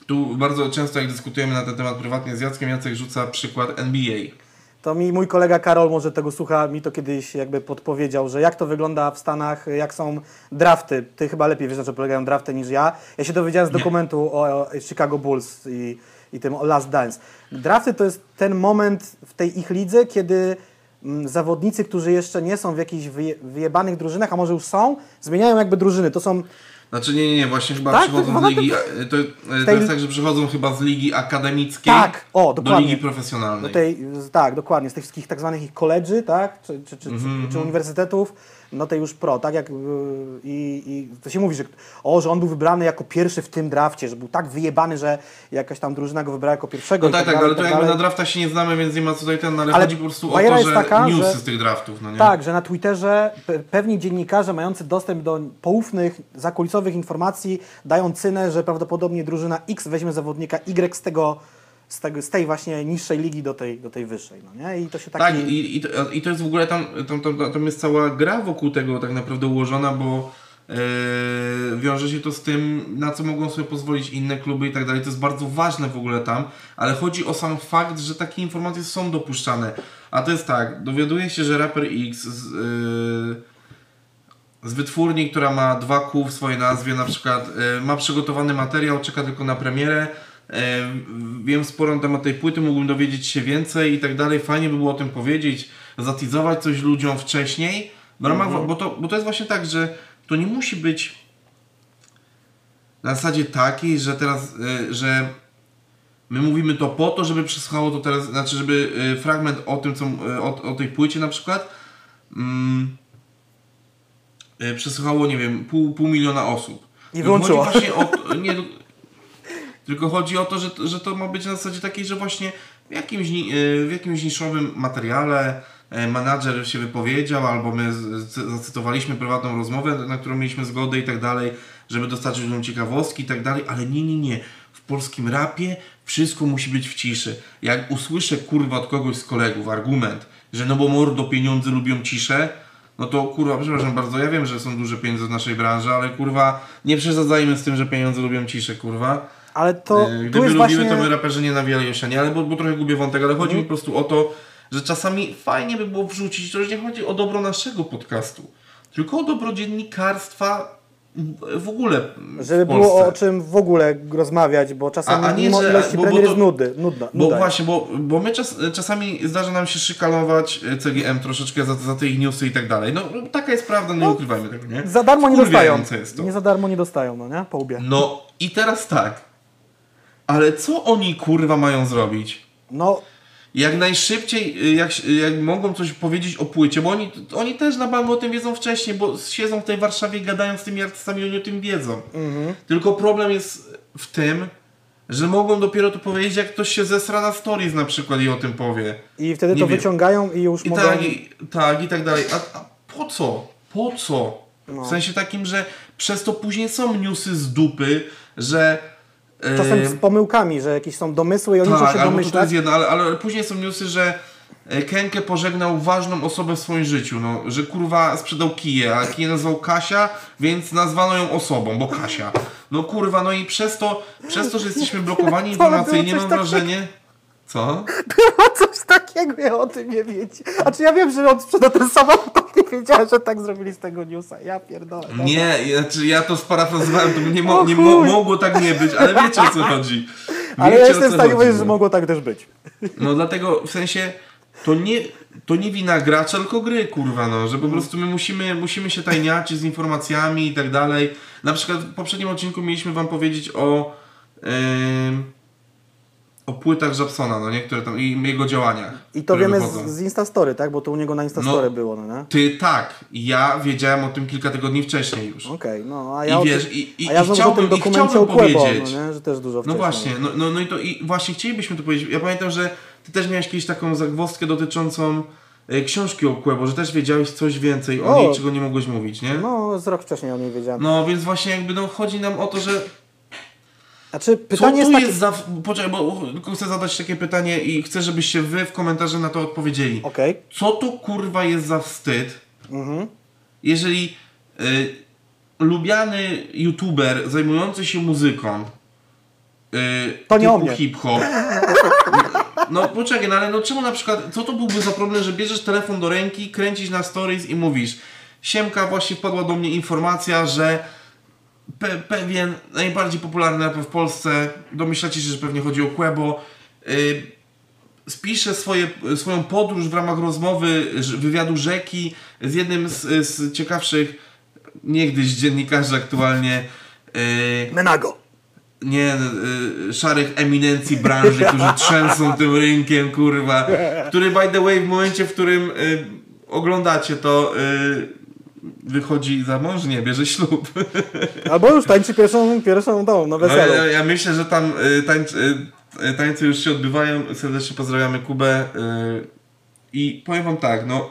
tu bardzo często jak dyskutujemy na ten temat prywatnie z Jackiem, Jacek rzuca przykład N B A. To mi mój kolega Karol, może tego słucha, mi to kiedyś jakby podpowiedział, że jak to wygląda w Stanach, jak są drafty. Ty chyba lepiej wiesz, na czym polegają drafty niż ja. Ja się dowiedziałem z dokumentu o, o Chicago Bulls i, i tym Last Dance. Drafty to jest ten moment w tej ich lidze, kiedy m, zawodnicy, którzy jeszcze nie są w jakichś wyje, wyjebanych drużynach, a może już są, zmieniają jakby drużyny. To są... Znaczy nie, nie, nie, właśnie chyba tak, przychodzą z ligi, to, to tej... jest tak, że przychodzą chyba z ligi akademickiej tak, o, do ligi profesjonalnej. Do tej, tak, dokładnie, z tych wszystkich tak zwanych ich koledży, tak, czy, czy, czy, mm-hmm. czy, czy uniwersytetów, no tej już pro, tak, jak i, i to się mówi, że, o, że on był wybrany jako pierwszy w tym drafcie, że był tak wyjebany, że jakaś tam drużyna go wybrała jako pierwszego. No tak, tak, tak, ale to tak jakby na draftach się nie znamy, więc nie ma tutaj ten, ale, ale chodzi po prostu o to, jest że taka, newsy że, z tych draftów, no nie? Tak, że na Twitterze pewni dziennikarze mający dostęp do poufnych, zakulisowych informacji dają cynę, że prawdopodobnie drużyna X weźmie zawodnika Y z tego, z, tego, z tej właśnie niższej ligi do tej, do tej wyższej. No nie? I to się taki... Tak, i, i, to, i to jest w ogóle tam, tam, tam, tam jest cała gra wokół tego tak naprawdę ułożona, bo yy, wiąże się to z tym, na co mogą sobie pozwolić inne kluby i tak dalej. To jest bardzo ważne w ogóle tam, ale chodzi o sam fakt, że takie informacje są dopuszczane. A to jest tak, dowiaduje się, że raper X z, yy, z wytwórni, która ma dwa kół w swojej nazwie, na przykład y, ma przygotowany materiał, czeka tylko na premierę, y, wiem sporo na temat tej płyty, mógłbym dowiedzieć się więcej i tak dalej, fajnie by było o tym powiedzieć, zatizować coś ludziom wcześniej, w ramach, mhm. bo, to, bo to jest właśnie tak, że to nie musi być na zasadzie takiej, że teraz, y, że my mówimy to po to, żeby przesłuchało to teraz, znaczy żeby y, fragment o tym, co, y, o, o tej płycie na przykład, mm, przesłuchało, nie wiem, pół, pół miliona osób. I wyłączyło. Chodzi właśnie o, nie, tylko chodzi o to, że, że to ma być na zasadzie takiej, że właśnie w jakimś, w jakimś niszowym materiale menadżer się wypowiedział, albo my zacytowaliśmy prywatną rozmowę, na którą mieliśmy zgodę i tak dalej, żeby dostarczyć ludziom ciekawostki i tak dalej, ale nie, nie, nie. W polskim rapie wszystko musi być w ciszy. Jak usłyszę, kurwa, od kogoś z kolegów argument, że no bo mordo, pieniądze lubią ciszę, no to kurwa, przepraszam bardzo, ja wiem, że są duże pieniądze w naszej branży, ale kurwa, nie przesadzajmy z tym, że pieniądze lubią ciszę, kurwa. Ale to... Gdyby lubimy, właśnie... to my raperzy nie nawijali się, nie? Ale bo, bo trochę gubię wątek, ale chodzi mm. mi po prostu o to, że czasami fajnie by było wrzucić, to już nie chodzi o dobro naszego podcastu, tylko o dobro dziennikarstwa w ogóle w Żeby Polsce. Było o czym w ogóle rozmawiać, bo czasami a, a nie, mimo że, ilości bo, premier bo to, jest nudy, nudna. Bo nuda. Właśnie, bo, bo my czas, czasami zdarza nam się szykalować C G M troszeczkę za, za te ich newsy i tak dalej. No taka jest prawda, no, no nie ukrywajmy tego, nie? Za darmo nie dostają. Nie za darmo nie dostają, no nie? Po łbie. No i teraz tak. Ale co oni kurwa mają zrobić? No... jak najszybciej, jak, jak mogą coś powiedzieć o płycie, bo oni, oni też na banku o tym wiedzą wcześniej, bo siedzą w tej Warszawie, gadają z tymi artystami, oni o tym wiedzą. Mhm. Tylko problem jest w tym, że mogą dopiero to powiedzieć, jak ktoś się zesra na stories na przykład i o tym powie. I wtedy nie to wiem. Wyciągają i już I mogą... Tak i, tak, i tak dalej. A, a po co? Po co? No. W sensie takim, że przez to później są newsy z dupy, że... Czasem z pomyłkami, że jakieś są domysły i oni tak, muszą się domyślać. To jest jedno, ale, ale później są newsy, że Kenke pożegnał ważną osobę w swoim życiu, no, że kurwa sprzedał kiję, a kiję nazwał Kasia, więc nazwano ją osobą, bo Kasia. No kurwa, no i przez to, przez to że jesteśmy blokowani informacyjnie, mam wrażenie... Co? Było coś takiego, ja o tym nie wiecie. A czy ja wiem, że on sprzedał ten samochód, to nie wiedziałem, że tak zrobili z tego newsa. Ja pierdolę. Dobra. Nie, znaczy ja to sparafrazowałem, to nie, mo, nie mo, mogło tak nie być, ale wiecie o co chodzi. Wiecie, ale ja jestem w stanie powiedzieć, że mogło tak też być. No dlatego w sensie to nie, to nie wina gracza, tylko gry, kurwa, no, że po prostu my musimy, musimy się tajniaczyć z informacjami i tak dalej. Na przykład w poprzednim odcinku mieliśmy wam powiedzieć o... Yy... o płytach Japsona, no niektóre tam i jego działaniach. I to wiemy z, z Instastory, tak? Bo to u niego na Instastory no, było, no nie? Ty tak, ja wiedziałem o tym kilka tygodni wcześniej już. Okej, okay, no a ja I wiesz, tym, i, i, a ja i chciałbym, tym i chciałbym powiedzieć, no, nie? Że też dużo wcześniej. No właśnie, no, no, no i to i właśnie chcielibyśmy to powiedzieć. Ja pamiętam, że ty też miałeś kiedyś taką zagwozdkę dotyczącą e, książki o Quebo, że też wiedziałeś coś więcej o, o niej, czego nie mogłeś mówić, nie? No z rok wcześniej o niej wiedziałem. No więc właśnie jakby no chodzi nam o to, że znaczy, pytanie jest, takie... jest za... Poczekaj, bo chcę zadać takie pytanie i chcę, żebyście wy w komentarze na to odpowiedzieli. Okay. Co to kurwa jest za wstyd, mm-hmm. jeżeli y, lubiany youtuber zajmujący się muzyką y, to nie typu hip-hop... No poczekaj, no, ale no czemu na przykład... Co to byłby za problem, że bierzesz telefon do ręki, kręcisz na stories i mówisz Siemka, właśnie wpadła do mnie informacja, że... Pe- pewien najbardziej popularny raper w Polsce, domyślacie się, że pewnie chodzi o Quebo, yy, spisze swoje, swoją podróż w ramach rozmowy wywiadu Rzeki z jednym z, z ciekawszych niegdyś dziennikarzy aktualnie yy, Menago nie, yy, szarych eminencji branży, którzy trzęsą tym rynkiem, kurwa, który by the way w momencie, w którym yy, oglądacie to yy, wychodzi za mąż, nie bierze ślub. Albo już tańczy pierwszą, pierwszą tą, no wesele. No, ja, ja myślę, że tam y, tańc, y, tańce już się odbywają. Serdecznie pozdrawiamy Kubę. Y, I powiem wam tak, no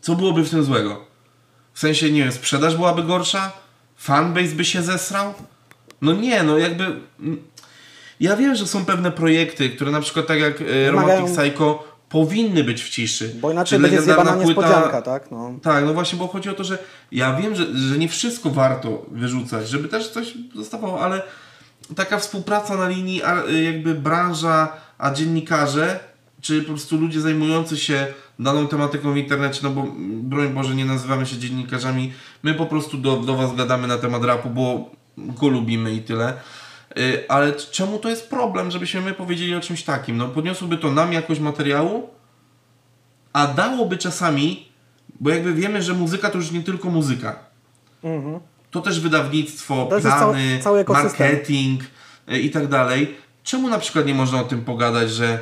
co byłoby w tym złego? W sensie, nie wiem, sprzedaż byłaby gorsza? Fanbase by się zesrał? No nie, no jakby... Ja wiem, że są pewne projekty, które na przykład tak jak y, Romantic Psycho... powinny być w ciszy. Bo inaczej będzie zjebana niespodzianka, tak? No. Tak, no właśnie, bo chodzi o to, że ja wiem, że, że nie wszystko warto wyrzucać, żeby też coś zostawało, ale taka współpraca na linii jakby branża, a dziennikarze, czy po prostu ludzie zajmujący się daną tematyką w internecie, no bo broń Boże, nie nazywamy się dziennikarzami, my po prostu do, do was gadamy na temat rapu, bo go lubimy i tyle. Ale czemu to jest problem, żebyśmy my powiedzieli o czymś takim? No podniosłoby to nam jakość materiału, a dałoby czasami, bo jakby wiemy, że muzyka to już nie tylko muzyka. Mm-hmm. To też wydawnictwo, to plany, cały, cały marketing i tak dalej. Czemu na przykład nie można o tym pogadać, że...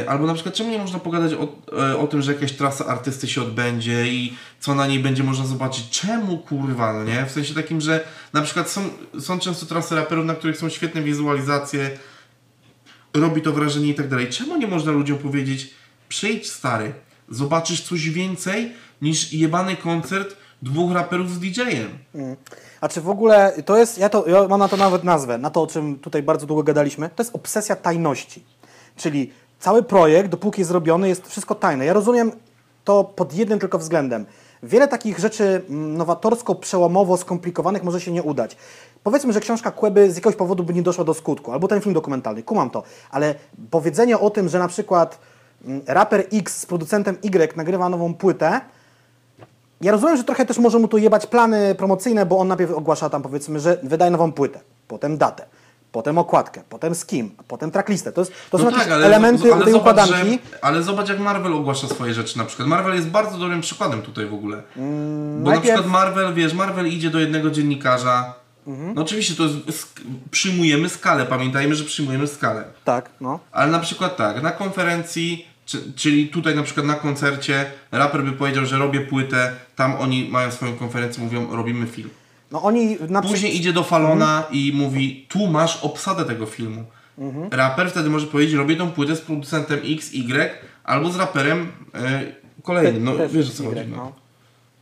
Yy, albo na przykład czemu nie można pogadać o, yy, o tym, że jakaś trasa artysty się odbędzie i co na niej będzie można zobaczyć? Czemu kurwa, no nie? W sensie takim, że na przykład są, są często trasy raperów, na których są świetne wizualizacje, robi to wrażenie i tak dalej. Czemu nie można ludziom powiedzieć, przyjdź stary, zobaczysz coś więcej niż jebany koncert dwóch raperów z didżejem. Mm. A czy w ogóle, to jest, ja, to, ja mam na to nawet nazwę, na to o czym tutaj bardzo długo gadaliśmy, to jest obsesja tajności. Czyli cały projekt, dopóki jest zrobiony, jest wszystko tajne. Ja rozumiem to pod jednym tylko względem. Wiele takich rzeczy nowatorsko, przełomowo skomplikowanych może się nie udać. Powiedzmy, że książka Queby z jakiegoś powodu by nie doszła do skutku, albo ten film dokumentalny, kumam to. Ale powiedzenie o tym, że na przykład raper X z producentem Y nagrywa nową płytę, ja rozumiem, że trochę też może mu tu jebać plany promocyjne, bo on najpierw ogłasza tam powiedzmy, że wydaje nową płytę, potem datę. Potem okładkę, potem z kim, potem tracklistę. To, jest, to no są tak, jakieś ale, elementy ale tej zobacz, układanki. Że, ale zobacz, jak Marvel ogłasza swoje rzeczy na przykład. Marvel jest bardzo dobrym przykładem tutaj w ogóle. Mm, bo najpierw... na przykład Marvel, wiesz, Marvel idzie do jednego dziennikarza, Mhm. No oczywiście to jest, sk przyjmujemy skalę, pamiętajmy, że przyjmujemy skalę. Tak, no. Ale na przykład tak, na konferencji, czy, czyli tutaj na przykład na koncercie raper by powiedział, że robię płytę, tam oni mają swoją konferencję, mówią robimy film. No oni na Później idzie do Falona mhm. i mówi, tu masz obsadę tego filmu. Mhm. Raper wtedy może powiedzieć, robię tą płytę z producentem X, Y albo z raperem y, kolejnym, no wiesz o co chodzi. No.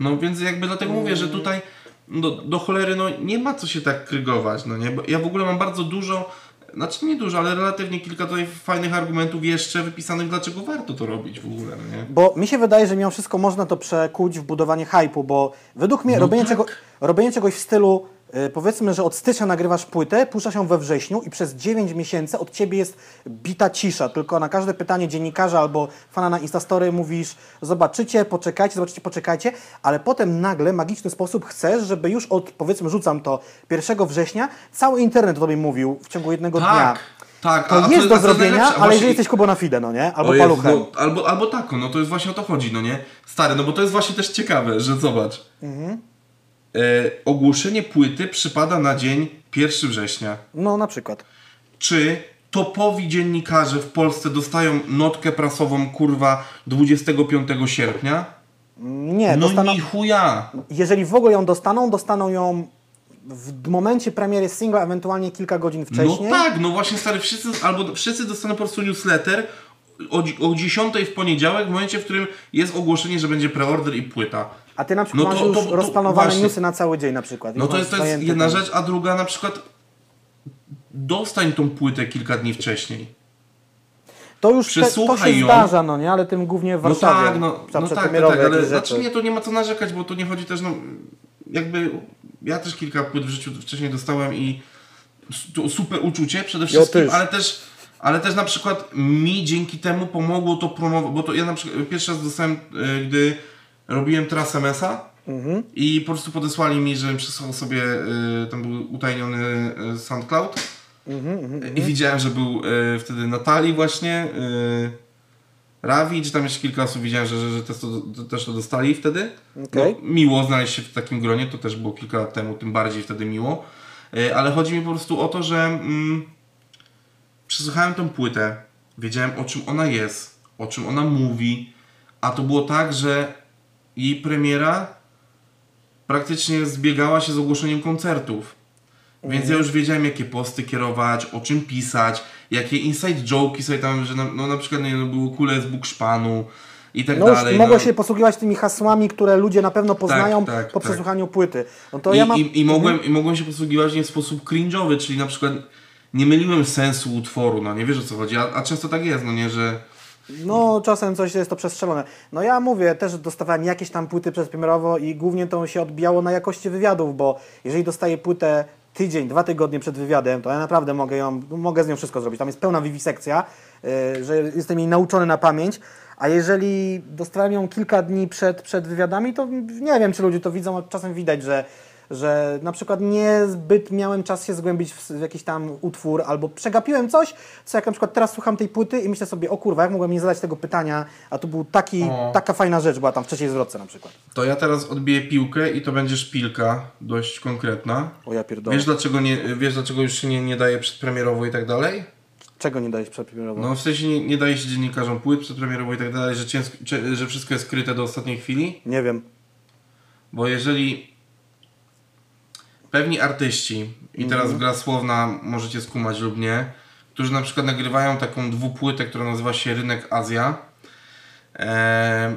No więc jakby dlatego mówię, że tutaj do, do cholery no nie ma co się tak krygować, no nie? Bo ja w ogóle mam bardzo dużo, znaczy nie dużo, ale relatywnie kilka tutaj fajnych argumentów jeszcze wypisanych, dlaczego warto to robić w ogóle, no nie? Bo mi się wydaje, że mimo wszystko można to przekuć w budowanie hype'u, bo według mnie no robienie, tak. czego, robienie czegoś w stylu powiedzmy, że od stycznia nagrywasz płytę, puszczasz ją we wrześniu i przez dziewięć miesięcy od ciebie jest bita cisza. Tylko na każde pytanie dziennikarza albo fana na Instastory mówisz zobaczycie, poczekajcie, zobaczycie, poczekajcie, ale potem nagle, magiczny sposób chcesz, żeby już od, powiedzmy, rzucam to, pierwszego września, cały internet o tobie mówił w ciągu jednego tak, dnia. Tak, to a jest do zrobienia, ale właśnie... jeżeli jesteś Kubo na Fide, no nie? Albo Paluchem. No, albo, albo tako, no to jest właśnie o to chodzi, no nie? Stary, no bo to jest właśnie też ciekawe, że zobacz. Mhm. E, ogłoszenie płyty przypada na dzień pierwszego września. No na przykład. Czy topowi dziennikarze w Polsce dostają notkę prasową kurwa dwudziestego piątego sierpnia? Nie, no dostaną... ni chuja. Jeżeli w ogóle ją dostaną, dostaną ją w momencie premiery singla, ewentualnie kilka godzin wcześniej. No tak, no właśnie stary, wszyscy, albo wszyscy dostaną po prostu newsletter o, o dziesiątej w poniedziałek, w momencie, w którym jest ogłoszenie, że będzie preorder i płyta. A ty na przykład no to, masz już to, to, rozplanowane właśnie. Newsy na cały dzień na przykład. No to jest, to jest jedna rzecz, a druga na przykład dostań tą płytę kilka dni wcześniej. To już te, to się ją. zdarza, no nie? Ale tym głównie w Warszawie. No tak, no, no tak, no tak, ale znaczy nie, to nie ma co narzekać, bo to nie chodzi też, no jakby ja też kilka płyt w życiu wcześniej dostałem i to super uczucie przede wszystkim, ja ale też ale też na przykład mi dzięki temu pomogło to promować, bo to ja na przykład pierwszy raz dostałem, gdy robiłem teraz smsa mhm. i po prostu podesłali mi, żebym przysłał sobie, y, tam był utajniony y, SoundCloud mhm, mhm, i widziałem, że był y, wtedy Natalii właśnie, y, Ravi, czy tam jeszcze kilka osób widziałem, że, że, że też, to, to, też to dostali wtedy. Okay. No, miło znaleźć się w takim gronie, to też było kilka lat temu, tym bardziej wtedy miło. Y, ale chodzi mi po prostu o to, że mm, przesłuchałem tą płytę, wiedziałem o czym ona jest, o czym ona mówi, a to było tak, że jej premiera praktycznie zbiegała się z ogłoszeniem koncertów. Więc mhm. ja już wiedziałem, jakie posty kierować, o czym pisać, jakie inside joke'i sobie tam, że na, no na przykład nie, no, było kule z Bukszpanu i tak no dalej. Mogło no. się posługiwać tymi hasłami, które ludzie na pewno poznają tak, tak, po tak. przesłuchaniu płyty. No to I, ja mam... i, i, mogłem, mhm. I mogłem się posługiwać nie w sposób cringe'owy, czyli na przykład nie myliłem sensu utworu, no nie wiesz o co chodzi, a, a często tak jest, no nie, że... No czasem coś jest to przestrzelone. No ja mówię, też dostawałem jakieś tam płyty przedpremierowo i głównie to się odbijało na jakości wywiadów, bo jeżeli dostaję płytę tydzień, dwa tygodnie przed wywiadem, to ja naprawdę mogę, ją, mogę z nią wszystko zrobić. Tam jest pełna wiwisekcja, yy, że jestem jej nauczony na pamięć, a jeżeli dostałem ją kilka dni przed, przed wywiadami, to nie wiem, czy ludzie to widzą, czasem widać, że że na przykład niezbyt miałem czas się zgłębić w jakiś tam utwór albo przegapiłem coś, co jak na przykład teraz słucham tej płyty i myślę sobie, o kurwa, jak mogłem nie zadać tego pytania, a to był taki, taka fajna rzecz, była tam w trzeciej zwrotce na przykład. To ja teraz odbiję piłkę i to będzie szpilka dość konkretna. O ja pierdolę. Wiesz dlaczego, nie, wiesz, dlaczego już się nie, nie daje przedpremierowo i tak dalej? Czego nie dajesz przedpremierowo? No w sensie nie, nie daje się dziennikarzom płyt przedpremierowo i tak dalej, że, ciężko, że wszystko jest skryte do ostatniej chwili? Nie wiem. Bo jeżeli... pewni artyści, i teraz mhm. gra słowna, możecie skumać lub nie, którzy na przykład nagrywają taką dwupłytę, która nazywa się Rynek Azja, eee,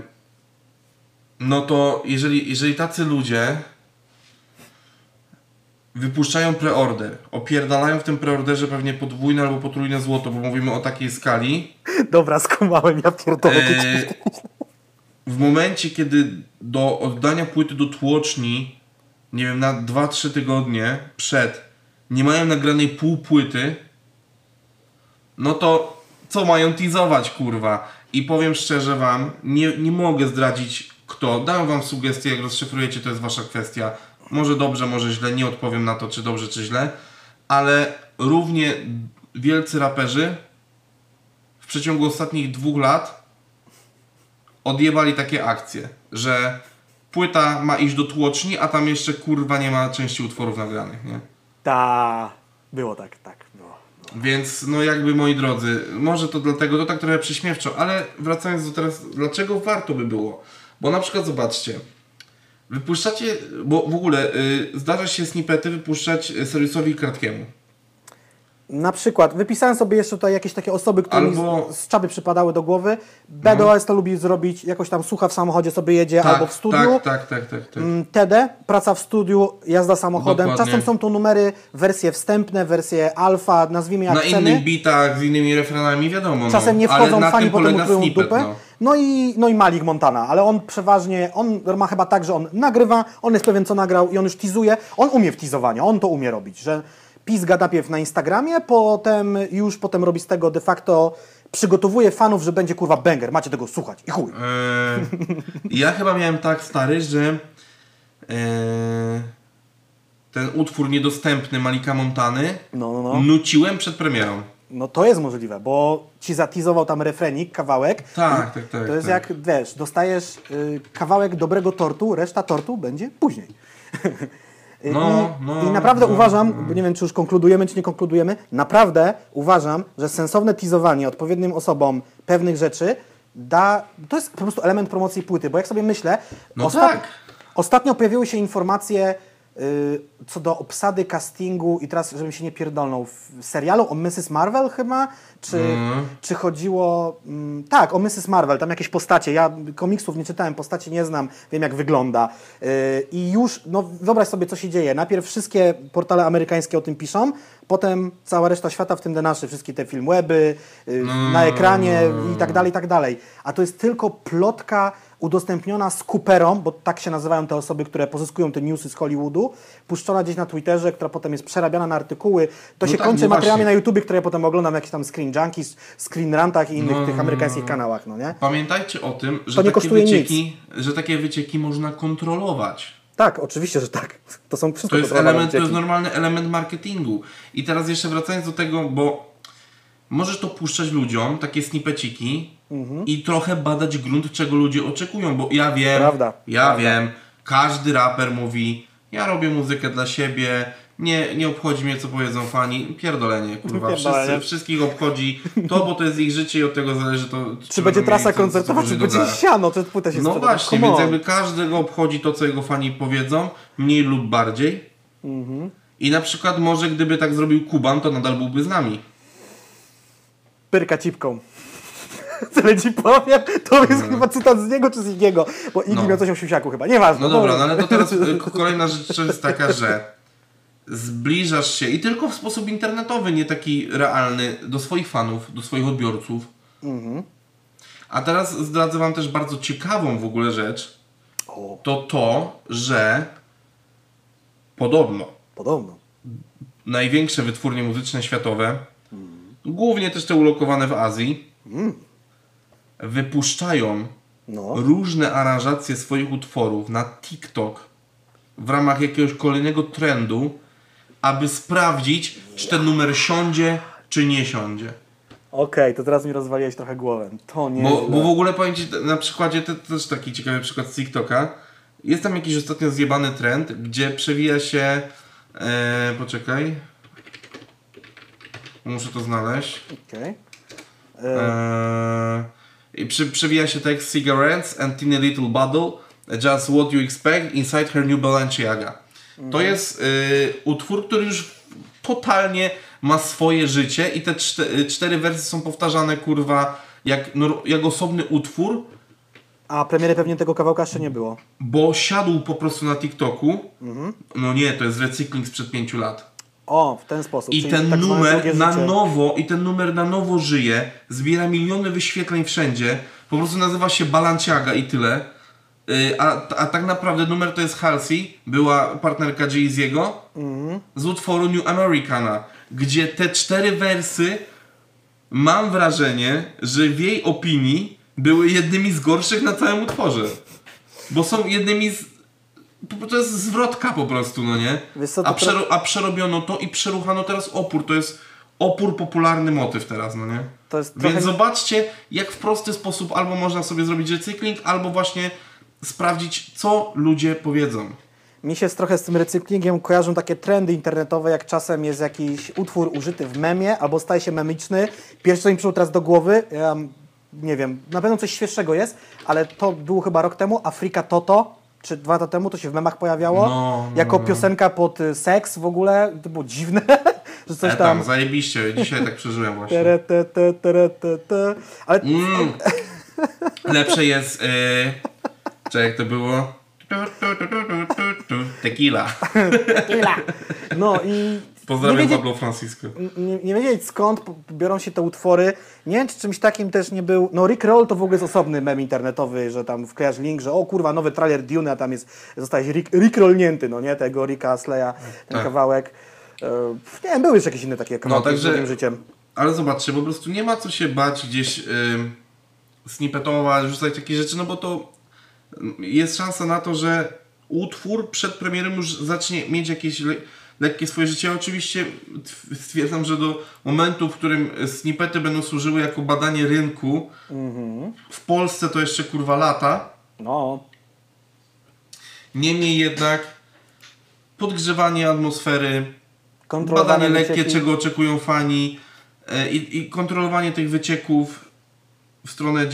no to jeżeli, jeżeli tacy ludzie wypuszczają preorder, opierdalają w tym preorderze pewnie podwójne albo potrójne złoto, bo mówimy o takiej skali. Dobra, skumałem, ja pierdolę. Eee, w momencie, kiedy do oddania płyty do tłoczni nie wiem, na dwa trzy tygodnie przed nie mają nagranej pół płyty, no to co mają teasować, kurwa? I powiem szczerze wam, nie, nie mogę zdradzić kto. Dam wam sugestie, jak rozszyfrujecie, to jest wasza kwestia. Może dobrze, może źle, nie odpowiem na to, czy dobrze, czy źle, ale równie wielcy raperzy w przeciągu ostatnich dwóch lat odjebali takie akcje, że płyta ma iść do tłoczni, a tam jeszcze kurwa nie ma części utworów nagranych, nie? Ta... Było tak, tak, było. było. Więc, no jakby, moi drodzy, może to dlatego, to tak trochę prześmiewczo, ale wracając do teraz, dlaczego warto by było? Bo na przykład, zobaczcie, wypuszczacie, bo w ogóle y, zdarza się snippety wypuszczać serwisowi Kratkiemu. Na przykład, wypisałem sobie jeszcze tutaj jakieś takie osoby, które albo... mi z, z czapy przypadały do głowy. B D O S to lubi zrobić, jakoś tam słucha w samochodzie sobie jedzie, tak, albo w studiu. Tak, tak, tak, tak, tak. T D, praca w studiu, jazda samochodem. Dokładnie. Czasem są to numery, wersje wstępne, wersje alfa, nazwijmy jak na ceny. Innych bitach, z innymi refrenami, wiadomo. Czasem no, nie wchodzą ale fani, potem ukryją snippet, dupę. No. No i, no i Malik Montana, ale on przeważnie, on ma chyba tak, że on nagrywa, on jest pewien co nagrał i on już teazuje. On umie w teazowanie, on to umie robić, że... Pizga najpierw na Instagramie, potem już potem robi z tego de facto, przygotowuje fanów, że będzie kurwa banger, macie tego słuchać i chuj. Eee, ja chyba miałem tak, stary, że eee, ten utwór niedostępny Malika Montany no, no, no. nuciłem przed premierą. No to jest możliwe, bo ci zatizował tam refrenik, kawałek. Tak, tak, tak. To jest tak. Jak, wiesz, dostajesz y, kawałek dobrego tortu, reszta tortu będzie później. No, I, no, I naprawdę no, uważam, no. Bo nie wiem czy już konkludujemy, czy nie konkludujemy, naprawdę uważam, że sensowne teasowanie odpowiednim osobom pewnych rzeczy da, to jest po prostu element promocji płyty, bo jak sobie myślę, no osta tak. ostatnio pojawiły się informacje y, co do obsady castingu i teraz, żebym się nie pierdolnął, w serialu o missus Marvel chyba, czy, mm. czy chodziło, mm, tak, o missus Marvel, tam jakieś postacie, ja komiksów nie czytałem, postaci nie znam, wiem jak wygląda yy, i już, no wyobraź sobie co się dzieje, najpierw wszystkie portale amerykańskie o tym piszą, potem cała reszta świata, w tym nasze, wszystkie te filmweby, yy, mm. na ekranie i tak dalej, i tak dalej, a to jest tylko plotka udostępniona z Cooperą, bo tak się nazywają te osoby, które pozyskują te newsy z Hollywoodu, puszczona gdzieś na Twitterze, która potem jest przerabiana na artykuły, to no się tak, kończy no materiałami na YouTubie, które ja potem oglądam, jakieś tam screen junkies, screen rantach i innych no, tych amerykańskich kanałach, no nie? Pamiętajcie o tym, że, to nie takie, wycieki, że takie wycieki można kontrolować. Tak, oczywiście, że tak. To są wszystko to jest element, to jest normalny element marketingu. I teraz jeszcze wracając do tego, bo możesz to puszczać ludziom, takie snippeciki mhm. i trochę badać grunt, czego ludzie oczekują, bo ja wiem, Prawda. ja Prawda. wiem, każdy raper mówi, ja robię muzykę dla siebie, nie, nie obchodzi mnie co powiedzą fani, pierdolenie, kurwa, Wszyscy, wszystkich obchodzi to, bo to jest ich życie i od tego zależy to... Czy, czy będzie trasa koncertowa, czy będzie siano, czy płyta się sprzeda. No właśnie, więc jakby każdego obchodzi to, co jego fani powiedzą, mniej lub bardziej. Mhm. I na przykład może gdyby tak zrobił Kuban, to nadal byłby z nami. Pyrka cipką. Tyle ci powiem, to jest hmm. chyba cytat z niego czy z Iggy'ego, bo Iggy no. miał coś o siusiaku chyba, nieważne. No dobra, no ale to teraz kolejna rzecz jest taka, że zbliżasz się i tylko w sposób internetowy, nie taki realny, do swoich fanów, do swoich odbiorców. Mhm. A teraz zdradzę wam też bardzo ciekawą w ogóle rzecz, o. to to, że podobno, podobno. największe wytwórnie muzyczne światowe, mhm. głównie też te ulokowane w Azji, Mm. wypuszczają no. różne aranżacje swoich utworów na TikTok w ramach jakiegoś kolejnego trendu, aby sprawdzić, czy ten numer siądzie, czy nie siądzie. Okej, okay, to teraz mi rozwaliłeś trochę głowę. To nie. Bo, bo w ogóle powiem ci, na przykładzie, to też taki ciekawy przykład z TikToka, jest tam jakiś ostatnio zjebany trend, gdzie przewija się... E, poczekaj. Muszę to znaleźć. Okej. Okay. Eee, i przy, przewija się tekst Cigarettes and Tiny Little Bottle, Just What You Expect Inside Her New Balenciaga. Mm. To jest y, utwór, który już totalnie ma swoje życie i te czte, cztery wersje są powtarzane kurwa jak, no, jak osobny utwór. A premiery pewnie tego kawałka jeszcze nie było. Bo siadł po prostu na TikToku. Mm-hmm. No nie, to jest recykling sprzed pięciu lat. O, w ten sposób. I ten, tak numer na nowo, I ten numer na nowo żyje, zbiera miliony wyświetleń wszędzie, po prostu nazywa się Balenciaga i tyle. Yy, a, a tak naprawdę numer to jest Halsey, była partnerka Jay-Z'ego, mm. z utworu New Americana, gdzie te cztery wersy, mam wrażenie, że w jej opinii były jednymi z gorszych na całym utworze. Bo są jednymi z... To jest zwrotka po prostu, no nie? A, przero a przerobiono to i przeruchano teraz opór. To jest opór, popularny motyw teraz, no nie? To jest trochę... Więc zobaczcie, jak w prosty sposób albo można sobie zrobić recykling, albo właśnie sprawdzić, co ludzie powiedzą. Mi się trochę z tym recyklingiem kojarzą takie trendy internetowe, jak czasem jest jakiś utwór użyty w memie albo staje się memiczny. Pierwsze co mi przyszło teraz do głowy, ja, nie wiem, na pewno coś świeższego jest, ale to było chyba rok temu, Afrika Toto, czy dwa lata temu, to się w memach pojawiało, no, jako no. piosenka pod seks w ogóle, to było dziwne, że coś e, tam... tam... Zajebiście, dzisiaj tak przeżyłem właśnie. Tere, te, te, tere, te, te. Ale... Mm. Lepsze jest... Yy... Czekaj, jak to było... Tequila. Tequila. No i... Pozdrawiam Pablo Francisco. Nie, nie wiedzieć skąd biorą się te utwory. Nie wiem, czy czymś takim też nie był... No Rick Roll to w ogóle jest osobny mem internetowy, że tam wklejasz link, że o kurwa, nowy trailer Dune, a tam jest... Zostałeś Rick, Rick Rollnięty, no nie? Tego Ricka Asleya, ten tak. kawałek. Nie wiem, były już jakieś inne takie kawałki no, także, z drugim życiem. Ale zobaczcie, po prostu nie ma co się bać gdzieś yy, snippetować, rzucać takie rzeczy, no bo to... Jest szansa na to, że utwór przed premierem już zacznie mieć jakieś le lekkie swoje życie. Ja oczywiście stwierdzam, że do momentu, w którym snippety będą służyły jako badanie rynku, mm-hmm. w Polsce to jeszcze kurwa lata. No. Niemniej jednak podgrzewanie atmosfery, badanie lekkie, wycieki. Czego oczekują fani i, i kontrolowanie tych wycieków w stronę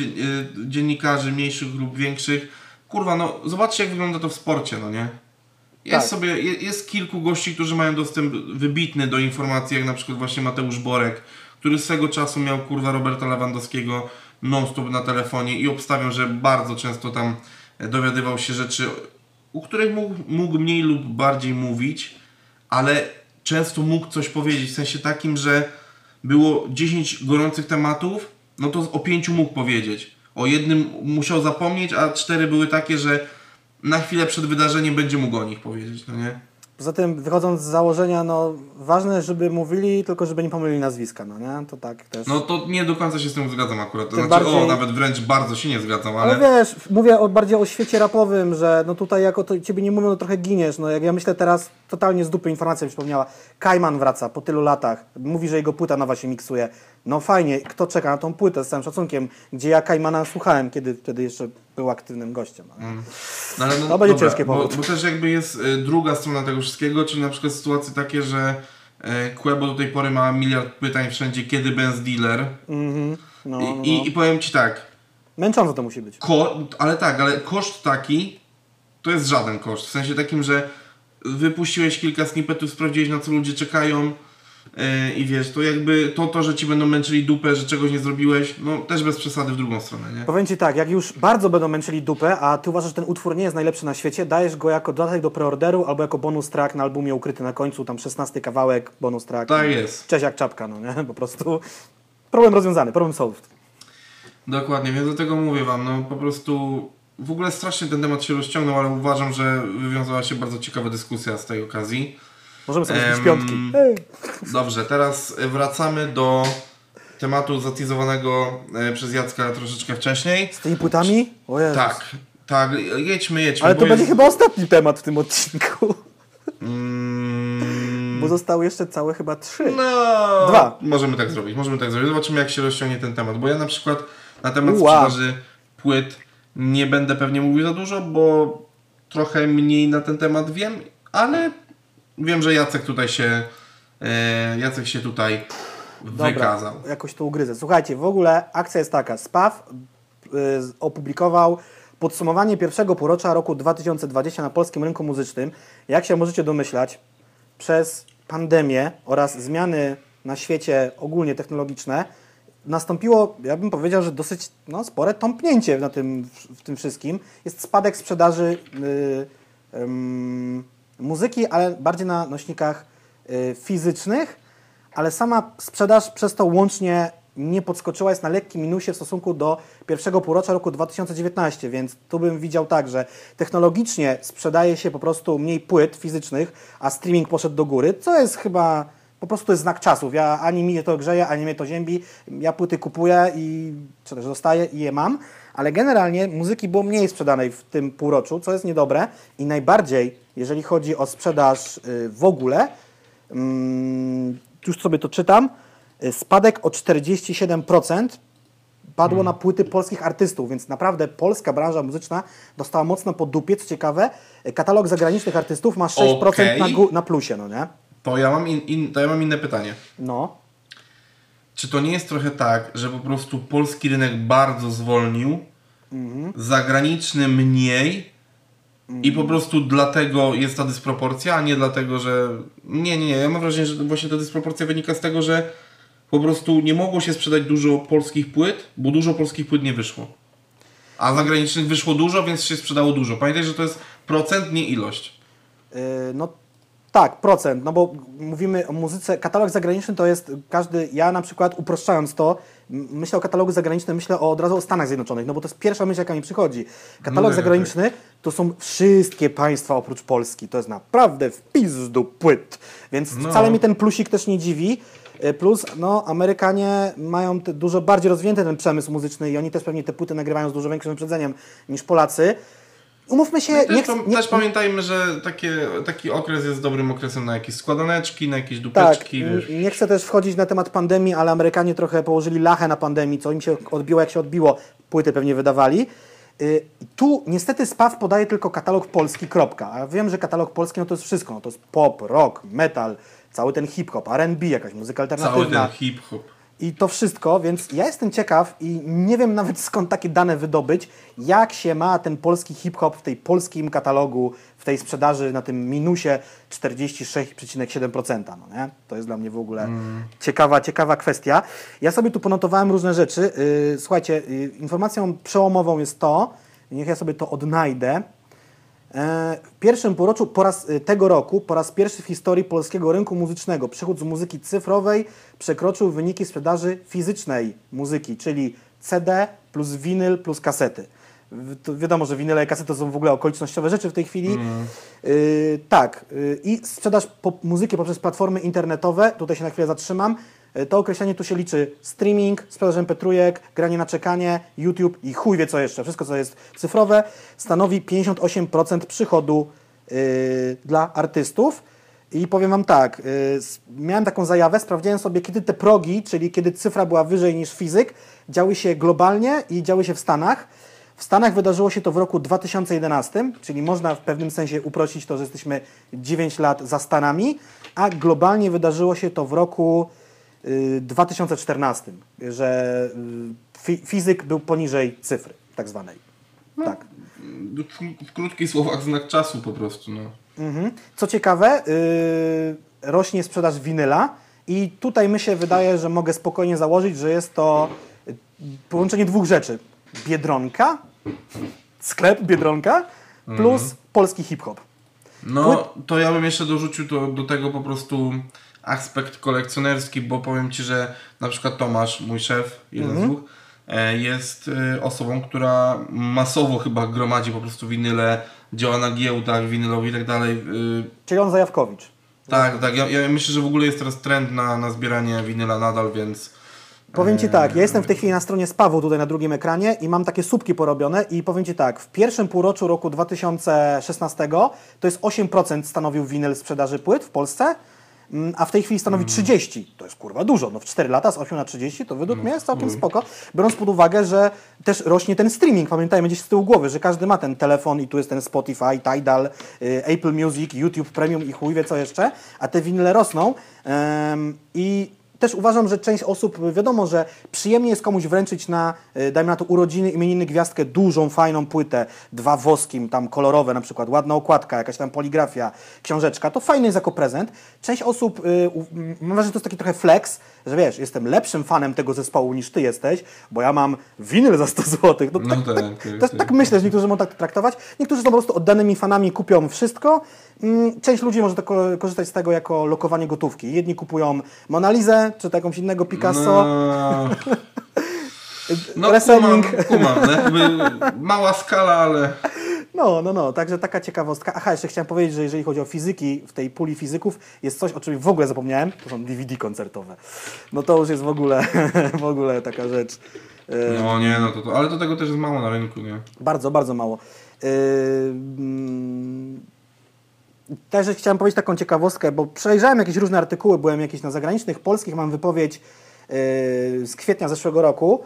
dziennikarzy mniejszych lub większych. Kurwa, no zobaczcie, jak wygląda to w sporcie, no nie? Jest tak. sobie, jest kilku gości, którzy mają dostęp wybitny do informacji, jak na przykład właśnie Mateusz Borek, który swego czasu miał, kurwa, Roberta Lewandowskiego non-stop na telefonie i obstawiam, że bardzo często tam dowiadywał się rzeczy, o których mógł, mógł mniej lub bardziej mówić, ale często mógł coś powiedzieć, w sensie takim, że było dziesięć gorących tematów, no to o pięciu mógł powiedzieć. O jednym musiał zapomnieć, a cztery były takie, że na chwilę przed wydarzeniem będzie mógł o nich powiedzieć, no nie? Poza tym, wychodząc z założenia, no ważne, żeby mówili, tylko żeby nie pomylili nazwiska, no nie? To tak też... No to nie do końca się z tym zgadzam akurat. To znaczy, bardziej... o, nawet wręcz bardzo się nie zgadzam, ale... Ale wiesz, mówię o, bardziej o świecie rapowym, że no tutaj jako to, ciebie nie mówią, no trochę giniesz, no jak ja myślę teraz, totalnie z dupy informacja mi przypomniała. Kajman wraca po tylu latach, mówi, że jego płyta nowa się miksuje. No fajnie, kto czeka na tą płytę, z całym szacunkiem, gdzie ja Kajmana słuchałem, kiedy wtedy jeszcze był aktywnym gościem. Ale... Mm. No, ale no, to będzie dobra, ciężkie powód. Bo, bo też jakby jest y, druga strona tego wszystkiego, czyli na przykład sytuacje takie, że y, Quebo do tej pory ma miliard pytań wszędzie, kiedy Benz Dealer. Mm-hmm. no, no. I, I powiem ci tak. Męcząco to musi być. Ko ale tak, ale koszt taki to jest żaden koszt. W sensie takim, że wypuściłeś kilka snippetów, sprawdziłeś, na co ludzie czekają. Yy, I wiesz, to jakby to, to, że ci będą męczyli dupę, że czegoś nie zrobiłeś, no też bez przesady w drugą stronę, nie? Powiem ci tak, jak już bardzo będą męczyli dupę, a ty uważasz, że ten utwór nie jest najlepszy na świecie, dajesz go jako dodatek do preorderu albo jako bonus track na albumie ukryty na końcu, tam szesnasty kawałek, bonus track. Tak jest. Cześć jak czapka, no nie? Po prostu problem rozwiązany, problem solved. Dokładnie, więc do tego mówię wam, no po prostu w ogóle strasznie ten temat się rozciągnął, ale uważam, że wywiązała się bardzo ciekawa dyskusja z tej okazji. Możemy sobie ehm, piątki. Ej. Dobrze, teraz wracamy do tematu zatizowanego przez Jacka troszeczkę wcześniej. Z tymi płytami? O Jezus. Tak, tak, jedźmy, jedźmy. Ale to będzie jest... chyba ostatni temat w tym odcinku. Mm. Bo zostały jeszcze całe chyba trzy. No, Dwa. Możemy tak zrobić, możemy tak zrobić. Zobaczymy, jak się rozciągnie ten temat. Bo ja na przykład na temat Uła. sprzedaży płyt nie będę pewnie mówił za dużo, bo trochę mniej na ten temat wiem, ale... Wiem, że Jacek tutaj się e, Jacek się tutaj Dobra, wykazał. Jakoś to ugryzę. Słuchajcie, w ogóle akcja jest taka. S P A W y, opublikował podsumowanie pierwszego półrocza roku dwa tysiące dwudziestego na polskim rynku muzycznym. Jak się możecie domyślać, przez pandemię oraz zmiany na świecie ogólnie technologiczne nastąpiło, ja bym powiedział, że dosyć no, spore tąpnięcie na tym, w tym wszystkim. Jest spadek sprzedaży y, y, y, muzyki, ale bardziej na nośnikach y, fizycznych, ale sama sprzedaż przez to łącznie nie podskoczyła, jest na lekkim minusie w stosunku do pierwszego półrocza roku dwa tysiące dziewiętnastego, więc tu bym widział tak, że technologicznie sprzedaje się po prostu mniej płyt fizycznych, a streaming poszedł do góry, co jest chyba po prostu jest znak czasów. Ja ani mi to grzeje, ani mnie to ziębi, ja płyty kupuję i czy też dostaję i je mam, ale generalnie muzyki było mniej sprzedanej w tym półroczu, co jest niedobre i najbardziej jeżeli chodzi o sprzedaż w ogóle, już sobie to czytam, spadek o czterdzieści siedem procent padło hmm. na płyty polskich artystów, więc naprawdę polska branża muzyczna dostała mocno po dupie. Co ciekawe, katalog zagranicznych artystów ma sześć procent okay. na, na plusie, no nie? To ja mam, in, in, to ja mam inne pytanie. No. Czy to nie jest trochę tak, że po prostu polski rynek bardzo zwolnił, mm-hmm. zagraniczny mniej mm-hmm. i po prostu dlatego jest ta dysproporcja, a nie dlatego, że... Nie, nie, nie. Ja mam wrażenie, że właśnie ta dysproporcja wynika z tego, że po prostu nie mogło się sprzedać dużo polskich płyt, bo dużo polskich płyt nie wyszło. A zagranicznych wyszło dużo, więc się sprzedało dużo. Pamiętaj, że to jest procent, nie ilość. Yy, no... Tak, procent, no bo mówimy o muzyce, katalog zagraniczny to jest każdy, ja na przykład uproszczając to, myślę o katalogu zagranicznym, myślę o, od razu o Stanach Zjednoczonych, no bo to jest pierwsza myśl, jaka mi przychodzi. Katalog no, zagraniczny tak. to są wszystkie państwa oprócz Polski, to jest naprawdę w pizdu płyt, więc no. wcale mi ten plusik też nie dziwi. Plus, no, Amerykanie mają te, dużo bardziej rozwinięty ten przemysł muzyczny i oni też pewnie te płyty nagrywają z dużo większym wyprzedzeniem niż Polacy. Umówmy się... No też, nie chcę, nie... też pamiętajmy, że takie, taki okres jest dobrym okresem na jakieś składaneczki, na jakieś dupeczki. Tak, nie chcę też wchodzić na temat pandemii, ale Amerykanie trochę położyli lachę na pandemii, co im się odbiło, jak się odbiło. Płyty pewnie wydawali. Yy, tu niestety spaw podaje tylko katalog polski, kropka. A wiem, że katalog polski no to jest wszystko. No to jest pop, rock, metal, cały ten hip-hop, R and B, jakaś muzyka alternatywna. Cały ten hip-hop. I to wszystko, więc ja jestem ciekaw i nie wiem nawet skąd takie dane wydobyć, jak się ma ten polski hip-hop w tej polskim katalogu, w tej sprzedaży na tym minusie czterdzieści sześć przecinek siedem procent. No nie? To jest dla mnie w ogóle mm. ciekawa, ciekawa kwestia. Ja sobie tu ponotowałem różne rzeczy. Yy, słuchajcie, yy, informacją przełomową jest to, niech ja sobie to odnajdę, w pierwszym półroczu po raz, tego roku, po raz pierwszy w historii polskiego rynku muzycznego przychód z muzyki cyfrowej przekroczył wyniki sprzedaży fizycznej muzyki, czyli C D plus winyl plus kasety. To wiadomo, że winyle i kasety są w ogóle okolicznościowe rzeczy w tej chwili. Mm. Yy, tak. Yy, I sprzedaż pop muzyki poprzez platformy internetowe, tutaj się na chwilę zatrzymam, yy, to określenie tu się liczy streaming, sprzedaż em pe trzy, granie na czekanie, YouTube i chuj wie co jeszcze. Wszystko, co jest cyfrowe, stanowi pięćdziesiąt osiem procent przychodu yy, dla artystów. I powiem wam tak, yy, miałem taką zajawę, sprawdziłem sobie, kiedy te progi, czyli kiedy cyfra była wyżej niż fizyk, działy się globalnie i działy się w Stanach. W Stanach wydarzyło się to w roku dwa tysiące jedenastym, czyli można w pewnym sensie uprościć to, że jesteśmy dziewięć lat za Stanami, a globalnie wydarzyło się to w roku y, dwa tysiące czternastym, że y, fizyk był poniżej cyfry tak zwanej. No, tak. W, w krótkich słowach znak czasu po prostu. No. Mhm. Co ciekawe, y, rośnie sprzedaż winyla i tutaj mi się wydaje, że mogę spokojnie założyć, że jest to połączenie dwóch rzeczy. Biedronka, sklep Biedronka plus mhm. polski hip-hop. No, Pły... to ja bym jeszcze dorzucił to, do tego po prostu aspekt kolekcjonerski, bo powiem Ci, że na przykład Tomasz, mój szef, jeden mhm. z dwóch, jest osobą, która masowo chyba gromadzi po prostu winyle, działa na giełdach winylowi i tak dalej. Czyli on zajawkowicz. Tak, tak. Ja, ja myślę, że w ogóle jest teraz trend na, na zbieranie winyla nadal, więc... Powiem Ci tak, ja jestem w tej chwili na stronie Spawu, tutaj na drugim ekranie i mam takie słupki porobione i powiem Ci tak, w pierwszym półroczu roku dwa tysiące szesnastego to jest osiem procent stanowił winyl sprzedaży płyt w Polsce, a w tej chwili stanowi trzydzieści procent. To jest kurwa dużo, no w cztery lata z osiem na trzydzieści to według mnie jest całkiem spoko, biorąc pod uwagę, że też rośnie ten streaming, pamiętajmy gdzieś z tyłu głowy, że każdy ma ten telefon i tu jest ten Spotify, Tidal, Apple Music, YouTube Premium i chuj wie co jeszcze, a te winyle rosną um, i... Też uważam, że część osób, wiadomo, że przyjemnie jest komuś wręczyć na, dajmy na to, urodziny, imieniny, gwiazdkę, dużą, fajną płytę, dwa woskim, tam kolorowe na przykład, ładna okładka, jakaś tam poligrafia, książeczka, to fajne jest jako prezent. Część osób, y, mam wrażenie, że to jest taki trochę flex, że wiesz, jestem lepszym fanem tego zespołu niż ty jesteś, bo ja mam winyl za sto złotych. No, no tak, tak, tak, tak, tak, tak, tak myślę, że niektórzy mogą tak traktować. Niektórzy są po prostu oddanymi fanami, kupią wszystko. Część ludzi może to korzystać z tego jako lokowanie gotówki. Jedni kupują Monalizę, czy jakąś innego Picasso. No, no kumam, kumam, mała skala, ale... No, no, no, także taka ciekawostka. Aha, jeszcze chciałem powiedzieć, że jeżeli chodzi o fizyki, w tej puli fizyków jest coś, o czym w ogóle zapomniałem, to są D V D koncertowe. No to już jest w ogóle, w ogóle taka rzecz. No nie, no to, to, ale to tego też jest mało na rynku, nie? Bardzo, bardzo mało. Yy, mm, Też chciałem powiedzieć taką ciekawostkę, bo przejrzałem jakieś różne artykuły, byłem jakieś na zagranicznych, polskich, mam wypowiedź yy, z kwietnia zeszłego roku,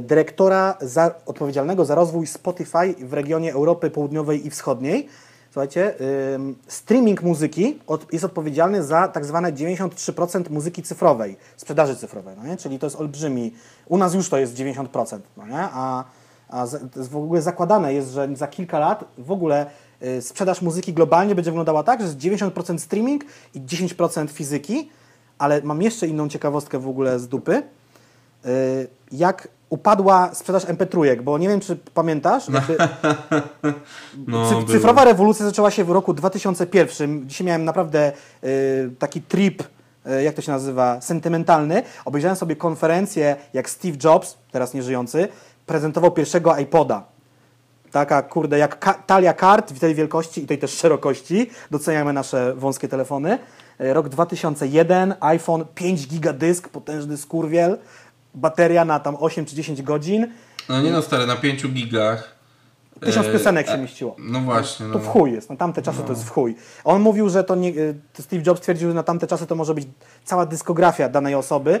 dyrektora za, odpowiedzialnego za rozwój Spotify w regionie Europy Południowej i Wschodniej. Słuchajcie, ym, streaming muzyki od, jest odpowiedzialny za tak zwane dziewięćdziesiąt trzy procent muzyki cyfrowej, sprzedaży cyfrowej, no nie? Czyli to jest olbrzymi, u nas już to jest dziewięćdziesiąt procent, no nie? A, a z, w ogóle zakładane jest, że za kilka lat w ogóle y, sprzedaż muzyki globalnie będzie wyglądała tak, że jest dziewięćdziesiąt procent streaming i dziesięć procent fizyki, ale mam jeszcze inną ciekawostkę w ogóle z dupy, y, jak upadła sprzedaż em pe trzy, bo nie wiem, czy pamiętasz, jakby no, cy cyfrowa był. rewolucja zaczęła się w roku dwa tysiące pierwszym. Dzisiaj miałem naprawdę y, taki trip, y, jak to się nazywa, sentymentalny. Obejrzałem sobie konferencję, jak Steve Jobs, teraz nieżyjący, prezentował pierwszego iPoda. Taka, kurde, jak ka talia kart w tej wielkości i tej też szerokości. Doceniamy nasze wąskie telefony. Y, rok dwa tysiące jeden, iPhone, pięć giga dysk, potężny skurwiel. Bateria na tam osiem czy dziesięć godzin. No nie no stary, na pięciu gigach. Tysiąc piosenek się mieściło. No właśnie. No. To w chuj jest, na tamte czasy no. to jest w chuj. On mówił, że to nie, Steve Jobs twierdził, że na tamte czasy to może być cała dyskografia danej osoby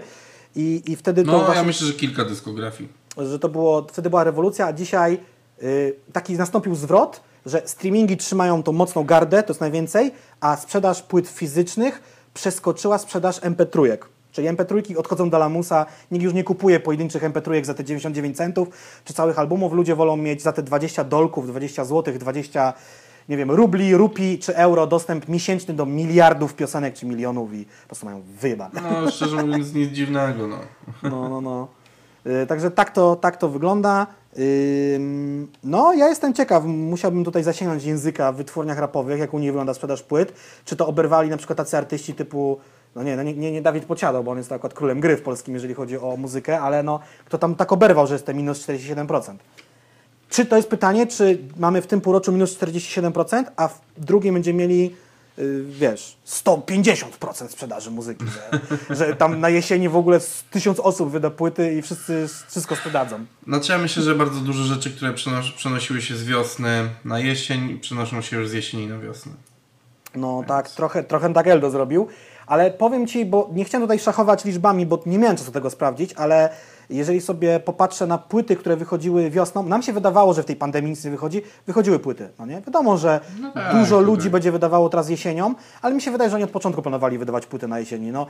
i, i wtedy to... No właśnie, ja myślę, że kilka dyskografii. Że to było, wtedy była rewolucja, a dzisiaj y, taki nastąpił zwrot, że streamingi trzymają tą mocną gardę, to jest najwięcej, a sprzedaż płyt fizycznych przeskoczyła sprzedaż em pe trzy. Czyli em pe trzy odchodzą do lamusa, nikt już nie kupuje pojedynczych em pe trzy za te dziewięćdziesiąt dziewięć centów, czy całych albumów. Ludzie wolą mieć za te dwadzieścia dolków, dwadzieścia złotych, dwadzieścia, nie wiem, rubli, rupi czy euro dostęp miesięczny do miliardów piosenek czy milionów i po prostu mają wyjebane. No, szczerze mówiąc, nic dziwnego, no. No, no, no. Yy, także tak to, tak to wygląda. Yy, no, ja jestem ciekaw, musiałbym tutaj zasięgnąć języka w wytwórniach rapowych, jak u nich wygląda sprzedaż płyt. Czy to oberwali na przykład tacy artyści typu... No nie, no nie, nie Dawid Podsiadał, bo on jest akurat królem gry w polskim, jeżeli chodzi o muzykę, ale no, kto tam tak oberwał, że jest te minus czterdzieści siedem procent. Czy to jest pytanie, czy mamy w tym półroczu minus czterdzieści siedem procent, a w drugim będziemy mieli, yy, wiesz, sto pięćdziesiąt procent sprzedaży muzyki, że, że tam na jesieni w ogóle tysiąc osób wyda płyty i wszyscy wszystko sprzedadzą. Znaczy ja myślę, że bardzo dużo rzeczy, które przenos przenosiły się z wiosny na jesień, przenoszą się już z jesieni na wiosnę. No więc... tak, trochę, trochę tak Eldo zrobił. Ale powiem Ci, bo nie chciałem tutaj szachować liczbami, bo nie miałem czasu tego sprawdzić, ale jeżeli sobie popatrzę na płyty, które wychodziły wiosną, nam się wydawało, że w tej pandemii nic nie wychodzi, wychodziły płyty, no nie? Wiadomo, że no tak, dużo tak. ludzi będzie wydawało teraz jesienią, ale mi się wydaje, że oni od początku planowali wydawać płyty na jesieni. No,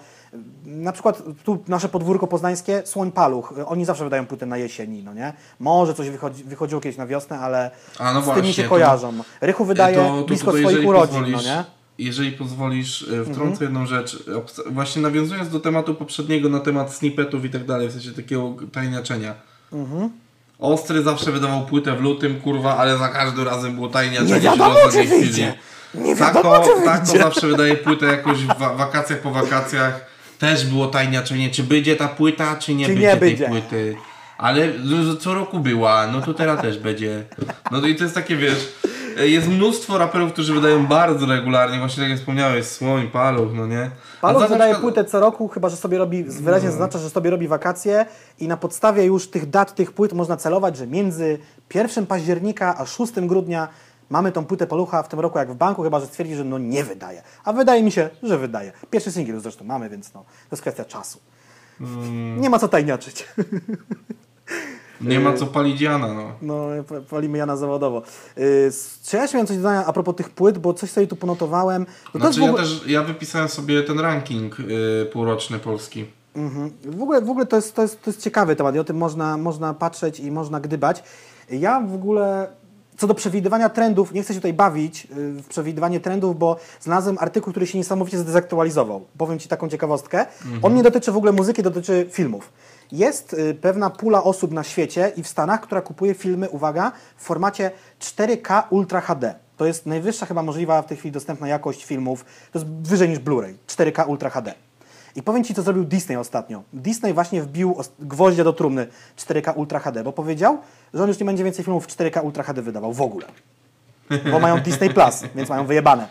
na przykład tu nasze podwórko poznańskie, Słoń, Paluch, oni zawsze wydają płyty na jesieni, no nie? Może coś wychodzi, wychodziło kiedyś na wiosnę, ale A no z tymi się to, kojarzą. Rychu wydaje to, to, to, blisko to, to, swoich urodzin, pozwolisz... no nie? Jeżeli pozwolisz, wtrącę jedną mhm. rzecz. Właśnie nawiązując do tematu poprzedniego na temat snippetów i tak dalej, w sensie takiego tajniaczenia. Mhm. Ostry zawsze wydawał płytę w lutym, kurwa, ale za każdym razem było tajniaczenie. Nie wiadomo, czy wyjdzie. Nie wiadomo, TAKO, czy TAKO wyjdzie. Zawsze wydaje płytę jakoś w wa wakacjach po wakacjach. Też było tajniaczenie, czy będzie ta płyta, czy nie, czy będzie, nie będzie tej płyty. Ale co roku była, no to teraz też będzie. No to i to jest takie, wiesz... Jest mnóstwo raperów, którzy wydają bardzo regularnie, właśnie tak jak wspomniałeś, Słoń, Paluch, no nie? Paluch wydaje przykład... płytę co roku, chyba że sobie robi, wyraźnie zaznacza, że sobie robi wakacje i na podstawie już tych dat, tych płyt można celować, że między pierwszym października a szóstym grudnia mamy tą płytę Palucha w tym roku jak w banku, chyba że stwierdzi, że no nie wydaje. A wydaje mi się, że wydaje. Pierwszy singiel zresztą mamy, więc no, to jest kwestia czasu. Mm. Nie ma co tajniaczyć. Nie ma co palić Jana, no. No, palimy Jana zawodowo. Yy, czy ja się miałem coś do dodania a propos tych płyt, bo coś sobie tu ponotowałem. To znaczy, też w ogóle... ja też, ja wypisałem sobie ten ranking yy, półroczny polski. Mhm. W ogóle, w ogóle to, jest, to, jest, to jest ciekawy temat i o tym można, można patrzeć i można gdybać. Ja w ogóle, co do przewidywania trendów, nie chcę się tutaj bawić yy, w przewidywanie trendów, bo znalazłem artykuł, który się niesamowicie zdezaktualizował. Powiem Ci taką ciekawostkę. Mhm. On nie dotyczy w ogóle muzyki, dotyczy filmów. Jest pewna pula osób na świecie i w Stanach, która kupuje filmy, uwaga, w formacie cztery K Ultra H D. To jest najwyższa chyba możliwa w tej chwili dostępna jakość filmów. To jest wyżej niż Blu-ray. cztery K Ultra H D. I powiem Ci, co zrobił Disney ostatnio. Disney właśnie wbił gwoździa do trumny cztery K Ultra H D, bo powiedział, że on już nie będzie więcej filmów w cztery K Ultra H D wydawał w ogóle. Bo mają Disney Plus, więc mają wyjebane.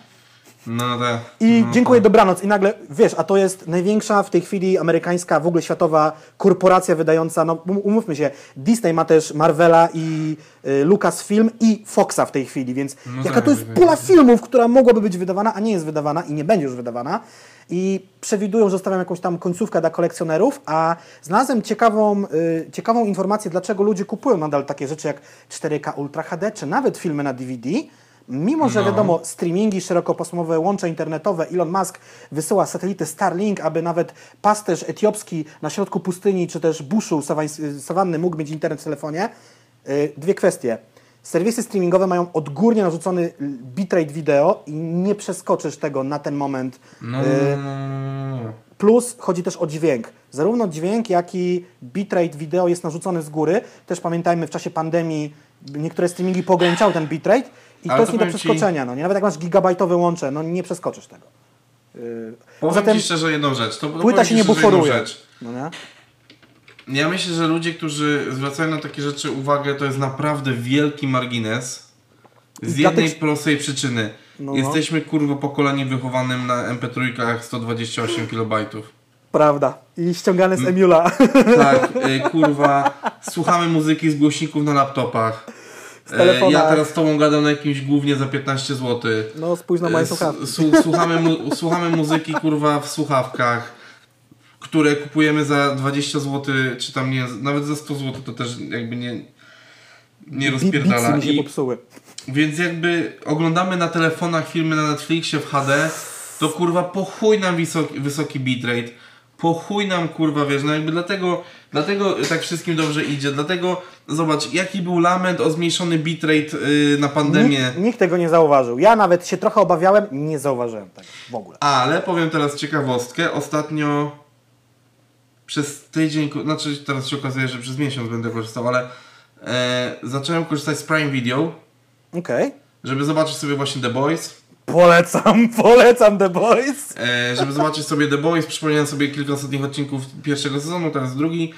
No tak. I no, dziękuję, tak. Dobranoc. I nagle, wiesz, a to jest największa w tej chwili amerykańska, w ogóle światowa korporacja wydająca, no umówmy się, Disney ma też Marvela i y, Lucasfilm i Foxa w tej chwili, więc no jaka tak, to jest pula filmów, która mogłaby być wydawana, a nie jest wydawana i nie będzie już wydawana. I przewidują, że zostawiam jakąś tam końcówkę dla kolekcjonerów, a znalazłem ciekawą, y, ciekawą informację, dlaczego ludzie kupują nadal takie rzeczy jak cztery K Ultra H D, czy nawet filmy na D V D, mimo że no. wiadomo, streamingi szerokopasmowe, łącze internetowe, Elon Musk wysyła satelity Starlink, aby nawet pasterz etiopski na środku pustyni, czy też buszu sawanny mógł mieć internet w telefonie. Y, dwie kwestie. Serwisy streamingowe mają odgórnie narzucony bitrate wideo i nie przeskoczysz tego na ten moment. No, no, no, no. Plus chodzi też o dźwięk. Zarówno dźwięk, jak i bitrate wideo jest narzucony z góry. Też pamiętajmy, w czasie pandemii niektóre streamingi pograniczały ten bitrate i ale to jest nie do przeskoczenia. Ci... No, nawet jak masz gigabajtowe łącze, no nie przeskoczysz tego. Yy, powiem zatem... Ci szczerze jedną rzecz. To, to płyta się nie buforuje. No, nie? Ja myślę, że ludzie, którzy zwracają na takie rzeczy uwagę, to jest naprawdę wielki margines z jednej tych... prostej przyczyny. No. Jesteśmy, kurwa, pokoleniem wychowanym na M P trzy sto dwadzieścia osiem kilobajtów. Prawda. I ściągane z emula. Tak, kurwa. Słuchamy muzyki z głośników na laptopach. Ja teraz z tobą gadam na jakimś głównie za piętnaście złotych. No, spójrz na moje słuchawki. Słuchamy, mu słuchamy muzyki, kurwa, w słuchawkach, które kupujemy za dwadzieścia złotych, czy tam nie, nawet za sto złotych, to też jakby nie, nie rozpierdala. Bicy mi się I, popsuły. Więc jakby oglądamy na telefonach filmy na Netflixie w H D, to kurwa po chuj nam wysoki, wysoki bitrate, po chuj nam kurwa, wiesz, no jakby dlatego, dlatego tak wszystkim dobrze idzie, dlatego zobacz, jaki był lament o zmniejszony bitrate yy, na pandemię. Nikt, nikt tego nie zauważył. Ja nawet się trochę obawiałem, nie zauważyłem tego w ogóle. Ale powiem teraz ciekawostkę, ostatnio... Przez tydzień, znaczy teraz się okazuje, że przez miesiąc będę korzystał, ale e, zacząłem korzystać z Prime Video. Okej. Okay. Żeby zobaczyć sobie właśnie The Boys. Polecam, polecam The Boys. E, żeby zobaczyć sobie The Boys, przypomniałem sobie kilka ostatnich odcinków pierwszego sezonu, teraz drugi.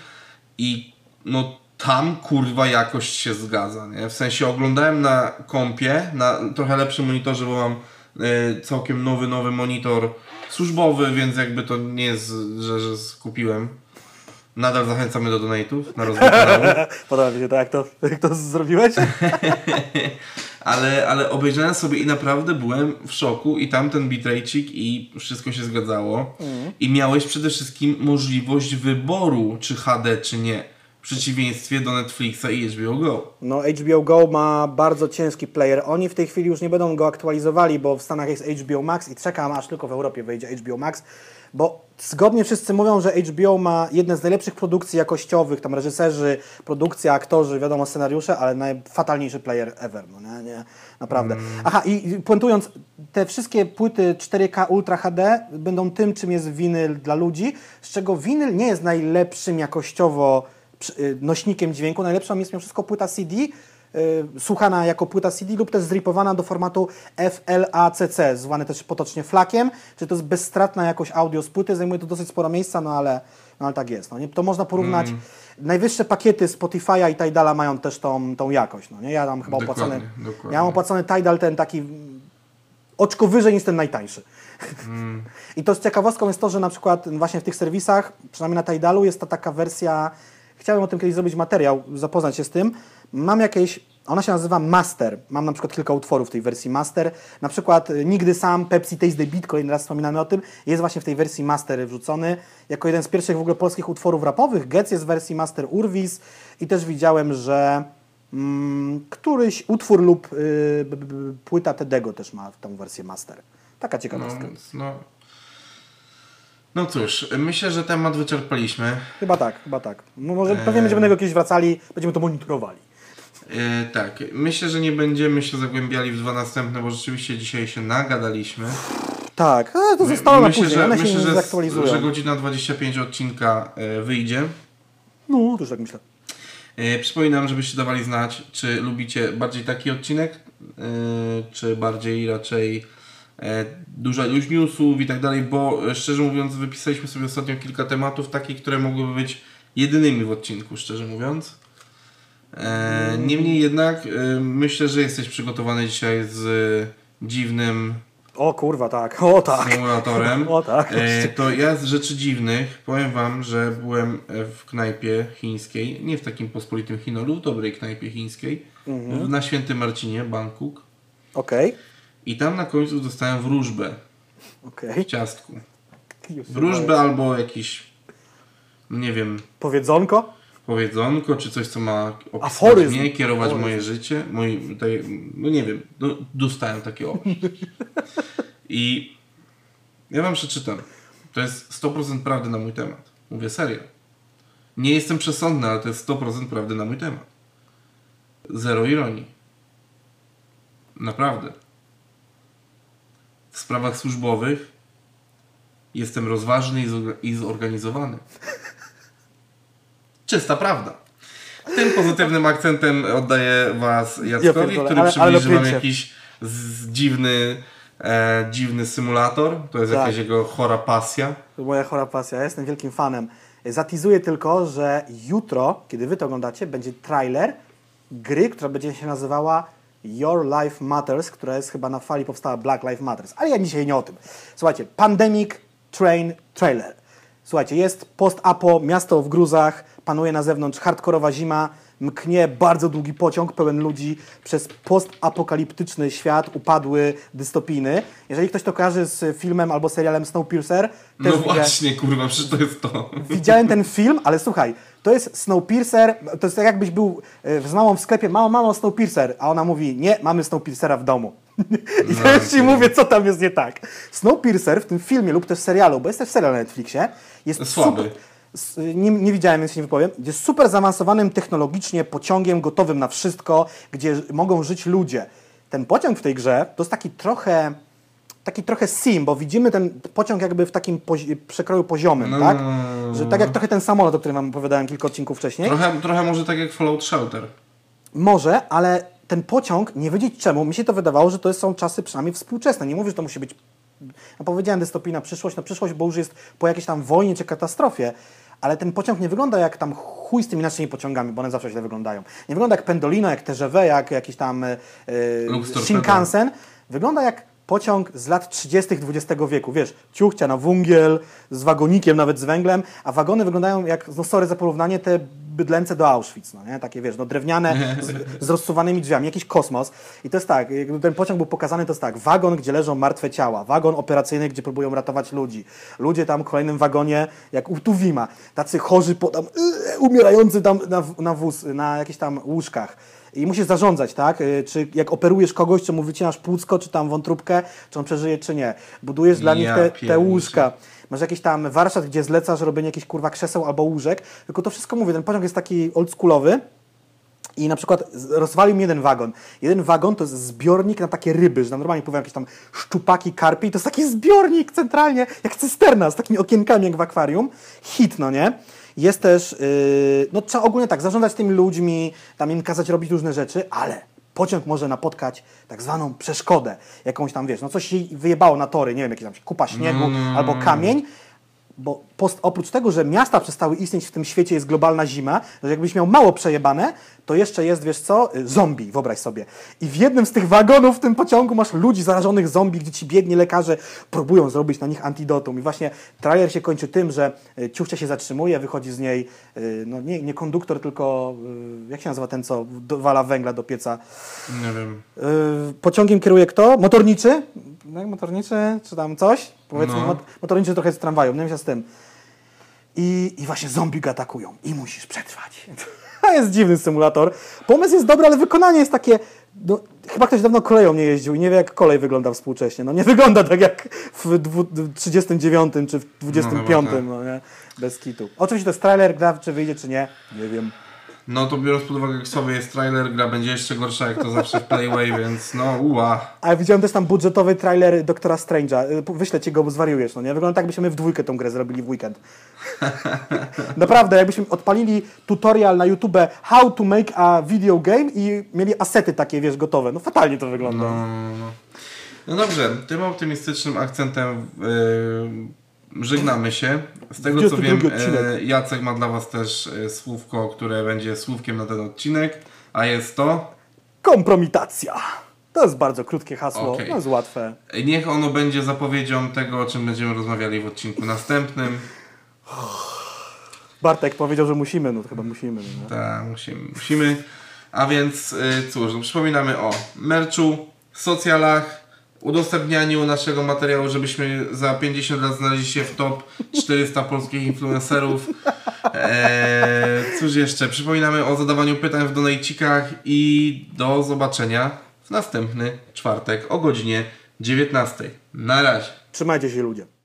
I no tam kurwa jakość się zgadza, nie? W sensie oglądałem na kompie, na trochę lepszym monitorze, bo mam e, całkiem nowy, nowy monitor. Służbowy, więc jakby to nie jest, że, że skupiłem. Nadal zachęcamy do donate'ów na rozwój kanału. Podoba mi się to, jak to, jak to zrobiłeś? ale, ale obejrzałem sobie i naprawdę byłem w szoku i tam ten bitrate'ik i wszystko się zgadzało. Mm. I miałeś przede wszystkim możliwość wyboru, czy H D, czy nie. W przeciwieństwie do Netflixa i H B O Go. No H B O Go ma bardzo ciężki player. Oni w tej chwili już nie będą go aktualizowali, bo w Stanach jest H B O Max i czekam, aż tylko w Europie wyjdzie H B O Max, bo zgodnie wszyscy mówią, że H B O ma jedne z najlepszych produkcji jakościowych, tam reżyserzy, produkcja, aktorzy, wiadomo, scenariusze, ale najfatalniejszy player ever, no nie, nie, naprawdę. Mm. Aha, i puentując, te wszystkie płyty cztery K Ultra H D będą tym, czym jest winyl dla ludzi, z czego winyl nie jest najlepszym jakościowo nośnikiem dźwięku. Najlepszą jest mimo wszystko płyta C D, yy, słuchana jako płyta C D lub też zripowana do formatu F L A C C, zwane też potocznie flakiem, czyli to jest bezstratna jakość audio z płyty, zajmuje to dosyć sporo miejsca, no ale, no ale tak jest. No nie? To można porównać, mm. najwyższe pakiety Spotify'a i Tidala mają też tą, tą jakość. No nie? Ja mam chyba dokładnie, opłacony, dokładnie. Ja mam opłacony Tidal, ten taki oczko wyżej niż ten najtańszy. Mm. I to z ciekawostką jest to, że na przykład właśnie w tych serwisach, przynajmniej na Tidalu jest ta taka wersja. Chciałem o tym kiedyś zrobić materiał, zapoznać się z tym. Mam jakieś, ona się nazywa Master. Mam na przykład kilka utworów w tej wersji Master. Na przykład Nigdy Sam, Pepsi Taste the Beat, kolejny raz wspominamy o tym, jest właśnie w tej wersji Master wrzucony. Jako jeden z pierwszych w ogóle polskich utworów rapowych. Getz jest w wersji Master Urwis i też widziałem, że mm, któryś utwór lub yy, b, b, płyta Tedego też ma tą wersję Master. Taka ciekawostka. No, no. No cóż, myślę, że temat wyczerpaliśmy. Chyba tak, chyba tak. No może e... pewnie będziemy go kiedyś wracali, będziemy to monitorowali. E, tak, myślę, że nie będziemy się zagłębiali w dwa następne, bo rzeczywiście dzisiaj się nagadaliśmy. Tak, e, to zostało My, na później, że, one się myślę, nie zaktualizują. Myślę, że godzina dwadzieścia pięć odcinka e, wyjdzie. No, też tak myślę. E, przypominam, żebyście dawali znać, czy lubicie bardziej taki odcinek, e, czy bardziej raczej... E, duża ilość newsów i tak dalej, bo szczerze mówiąc wypisaliśmy sobie ostatnio kilka tematów takich, które mogłyby być jedynymi w odcinku, szczerze mówiąc. E, Niemniej jednak e, myślę, że jesteś przygotowany dzisiaj z dziwnym O kurwa, tak. O tak. Symulatorem. O tak. E, to ja z rzeczy dziwnych powiem wam, że byłem w knajpie chińskiej, nie w takim pospolitym Chinolu, w dobrej knajpie chińskiej, mhm. na Świętym Marcinie, Bangkok. Okej. Okay. I tam na końcu dostałem wróżbę. Okej. Okay. W ciastku. Wróżbę albo jakiś, nie wiem... Powiedzonko? Powiedzonko, czy coś, co ma opisać mnie, kierować Aforyzm. moje życie. Moje, tutaj, no nie wiem, do, dostałem takie opis. I ja wam przeczytam. To jest sto procent prawdy na mój temat. Mówię serio. Nie jestem przesądny, ale to jest sto procent prawdy na mój temat. Zero ironii. Naprawdę. W sprawach służbowych jestem rozważny i zorganizowany. Czysta prawda. Tym pozytywnym akcentem oddaję was Jackowi, ja który ale, przybliży wam jakiś z, dziwny, e, dziwny symulator. To jest tak. jakaś jego chora pasja. To moja chora pasja. Ja jestem wielkim fanem. Zatizuję tylko, że jutro, kiedy wy to oglądacie, będzie trailer gry, która będzie się nazywała Your Life Matters, która jest chyba na fali powstała Black Lives Matters. Ale ja dzisiaj nie o tym. Słuchajcie, Pandemic Train Trailer. Słuchajcie, jest post-apo, miasto w gruzach, panuje na zewnątrz hardkorowa zima, mknie bardzo długi pociąg pełen ludzi przez post-apokaliptyczny świat, upadły dystopijny. Jeżeli ktoś to kojarzy z filmem albo serialem Snowpiercer... No właśnie, widzia... kurwa, przecież to jest to. Widziałem ten film, ale słuchaj, to jest Snowpiercer, to jest tak jakbyś był z mamą w sklepie, mamo, mamo, Snowpiercer, a ona mówi, nie, mamy Snowpiercera w domu. I no, ja ci mówię, co tam jest nie tak. Snowpiercer w tym filmie lub też serialu, bo jest też serial na Netflixie, jest słaby. Super, nie, nie widziałem, więc nie wypowiem. Jest super zaawansowanym technologicznie pociągiem gotowym na wszystko, gdzie mogą żyć ludzie. Ten pociąg w tej grze to jest taki trochę taki trochę sim, bo widzimy ten pociąg jakby w takim pozi przekroju poziomym, no, tak? Że tak jak trochę ten samolot, o którym wam opowiadałem kilka odcinków wcześniej. Trochę, trochę może tak jak Fallout Shelter. Może, ale ten pociąg, nie wiedzieć czemu, mi się to wydawało, że to są czasy przynajmniej współczesne. Nie mówię, że to musi być, no powiedziałem, dystopijna przyszłość, no przyszłość, bo już jest po jakiejś tam wojnie czy katastrofie, ale ten pociąg nie wygląda jak tam chuj z tymi naszymi pociągami, bo one zawsze źle wyglądają. Nie wygląda jak Pendolino, jak T G V, jak jakiś tam yy, Shinkansen. Wygląda jak pociąg z lat trzydziestych dwudziestego wieku, wiesz, ciuchcia na węgiel, z wagonikiem, nawet z węglem, a wagony wyglądają jak, no sorry za porównanie, te bydlęce do Auschwitz, no nie? Takie, wiesz, no drewniane, z, z rozsuwanymi drzwiami, jakiś kosmos. I to jest tak, ten pociąg był pokazany, to jest tak, wagon, gdzie leżą martwe ciała, wagon operacyjny, gdzie próbują ratować ludzi, ludzie tam w kolejnym wagonie, jak u Tuwima, tacy chorzy, po, tam, yy, umierający tam na, na wóz, na jakichś tam łóżkach. I musisz zarządzać, tak? Czy jak operujesz kogoś, czy mu wycinasz płucko, czy tam wątróbkę, czy on przeżyje, czy nie. Budujesz dla ja nich te, te łóżka. Masz jakiś tam warsztat, gdzie zlecasz robienie jakichś kurwa krzeseł albo łóżek. Tylko to wszystko mówię, ten pociąg jest taki oldschoolowy i na przykład rozwalił mi jeden wagon. Jeden wagon to jest zbiornik na takie ryby, że tam normalnie pływają jakieś tam szczupaki, karpie i to jest taki zbiornik centralnie, jak cysterna, z takimi okienkami jak w akwarium. Hit, no nie? Jest też, yy, no trzeba ogólnie tak, zarządzać tymi ludźmi, tam im kazać robić różne rzeczy, ale pociąg może napotkać tak zwaną przeszkodę, jakąś tam, wiesz, no coś się wyjebało na tory, nie wiem, jakieś tam kupa śniegu mm. albo kamień, bo post, oprócz tego, że miasta przestały istnieć w tym świecie, jest globalna zima, że jakbyś miał mało przejebane, to jeszcze jest, wiesz co, zombie, wyobraź sobie. I w jednym z tych wagonów w tym pociągu masz ludzi zarażonych zombie, gdzie ci biedni lekarze próbują zrobić na nich antidotum. I właśnie trailer się kończy tym, że ciuchcia się zatrzymuje, wychodzi z niej, no nie, nie konduktor, tylko jak się nazywa ten, co wala węgla do pieca? Nie wiem. Pociągiem kieruje kto? Motorniczy? Motorniczy, czy tam coś? Powiedzmy, no. Motorniczy trochę z tramwaju, nie wiem się z tym. I, i właśnie zombie go atakują. I musisz przetrwać. To jest dziwny symulator. Pomysł jest dobry, ale wykonanie jest takie... No, chyba ktoś dawno koleją nie jeździł i nie wie, jak kolej wygląda współcześnie. No nie wygląda tak jak w trzydziestym dziewiątym czy w dwudziestym piątym. No, no, nie? Bez kitu. Oczywiście to jest trailer, gra czy wyjdzie, czy nie. Nie wiem. No to biorąc pod uwagę, jak sobie jest trailer, gra będzie jeszcze gorsza, jak to zawsze w Playway, więc no uła. A widziałem też tam budżetowy trailer Doktora Strange'a. Wyślę ci go, bo zwariujesz, no nie? Wygląda tak, byśmy my w dwójkę tą grę zrobili w weekend. Naprawdę, jakbyśmy odpalili tutorial na YouTube How to make a video game i mieli asety takie, wiesz, gotowe. No fatalnie to wygląda. No, no. no dobrze, tym optymistycznym akcentem yy... żegnamy się. Z tego co wiem, Jacek ma dla was też słówko, które będzie słówkiem na ten odcinek, a jest to... kompromitacja. To jest bardzo krótkie hasło, okay. To jest łatwe. Niech ono będzie zapowiedzią tego, o czym będziemy rozmawiali w odcinku następnym. Bartek powiedział, że musimy, no to chyba musimy. Tak, musimy, musimy. A więc cóż, no, przypominamy o merchu, socjalach, udostępnianiu naszego materiału, żebyśmy za pięćdziesiąt lat znaleźli się w top czterystu polskich influencerów. Eee, cóż jeszcze? Przypominamy o zadawaniu pytań w donajcikach i do zobaczenia w następny czwartek o godzinie dziewiętnastej. Na razie. Trzymajcie się, ludzie.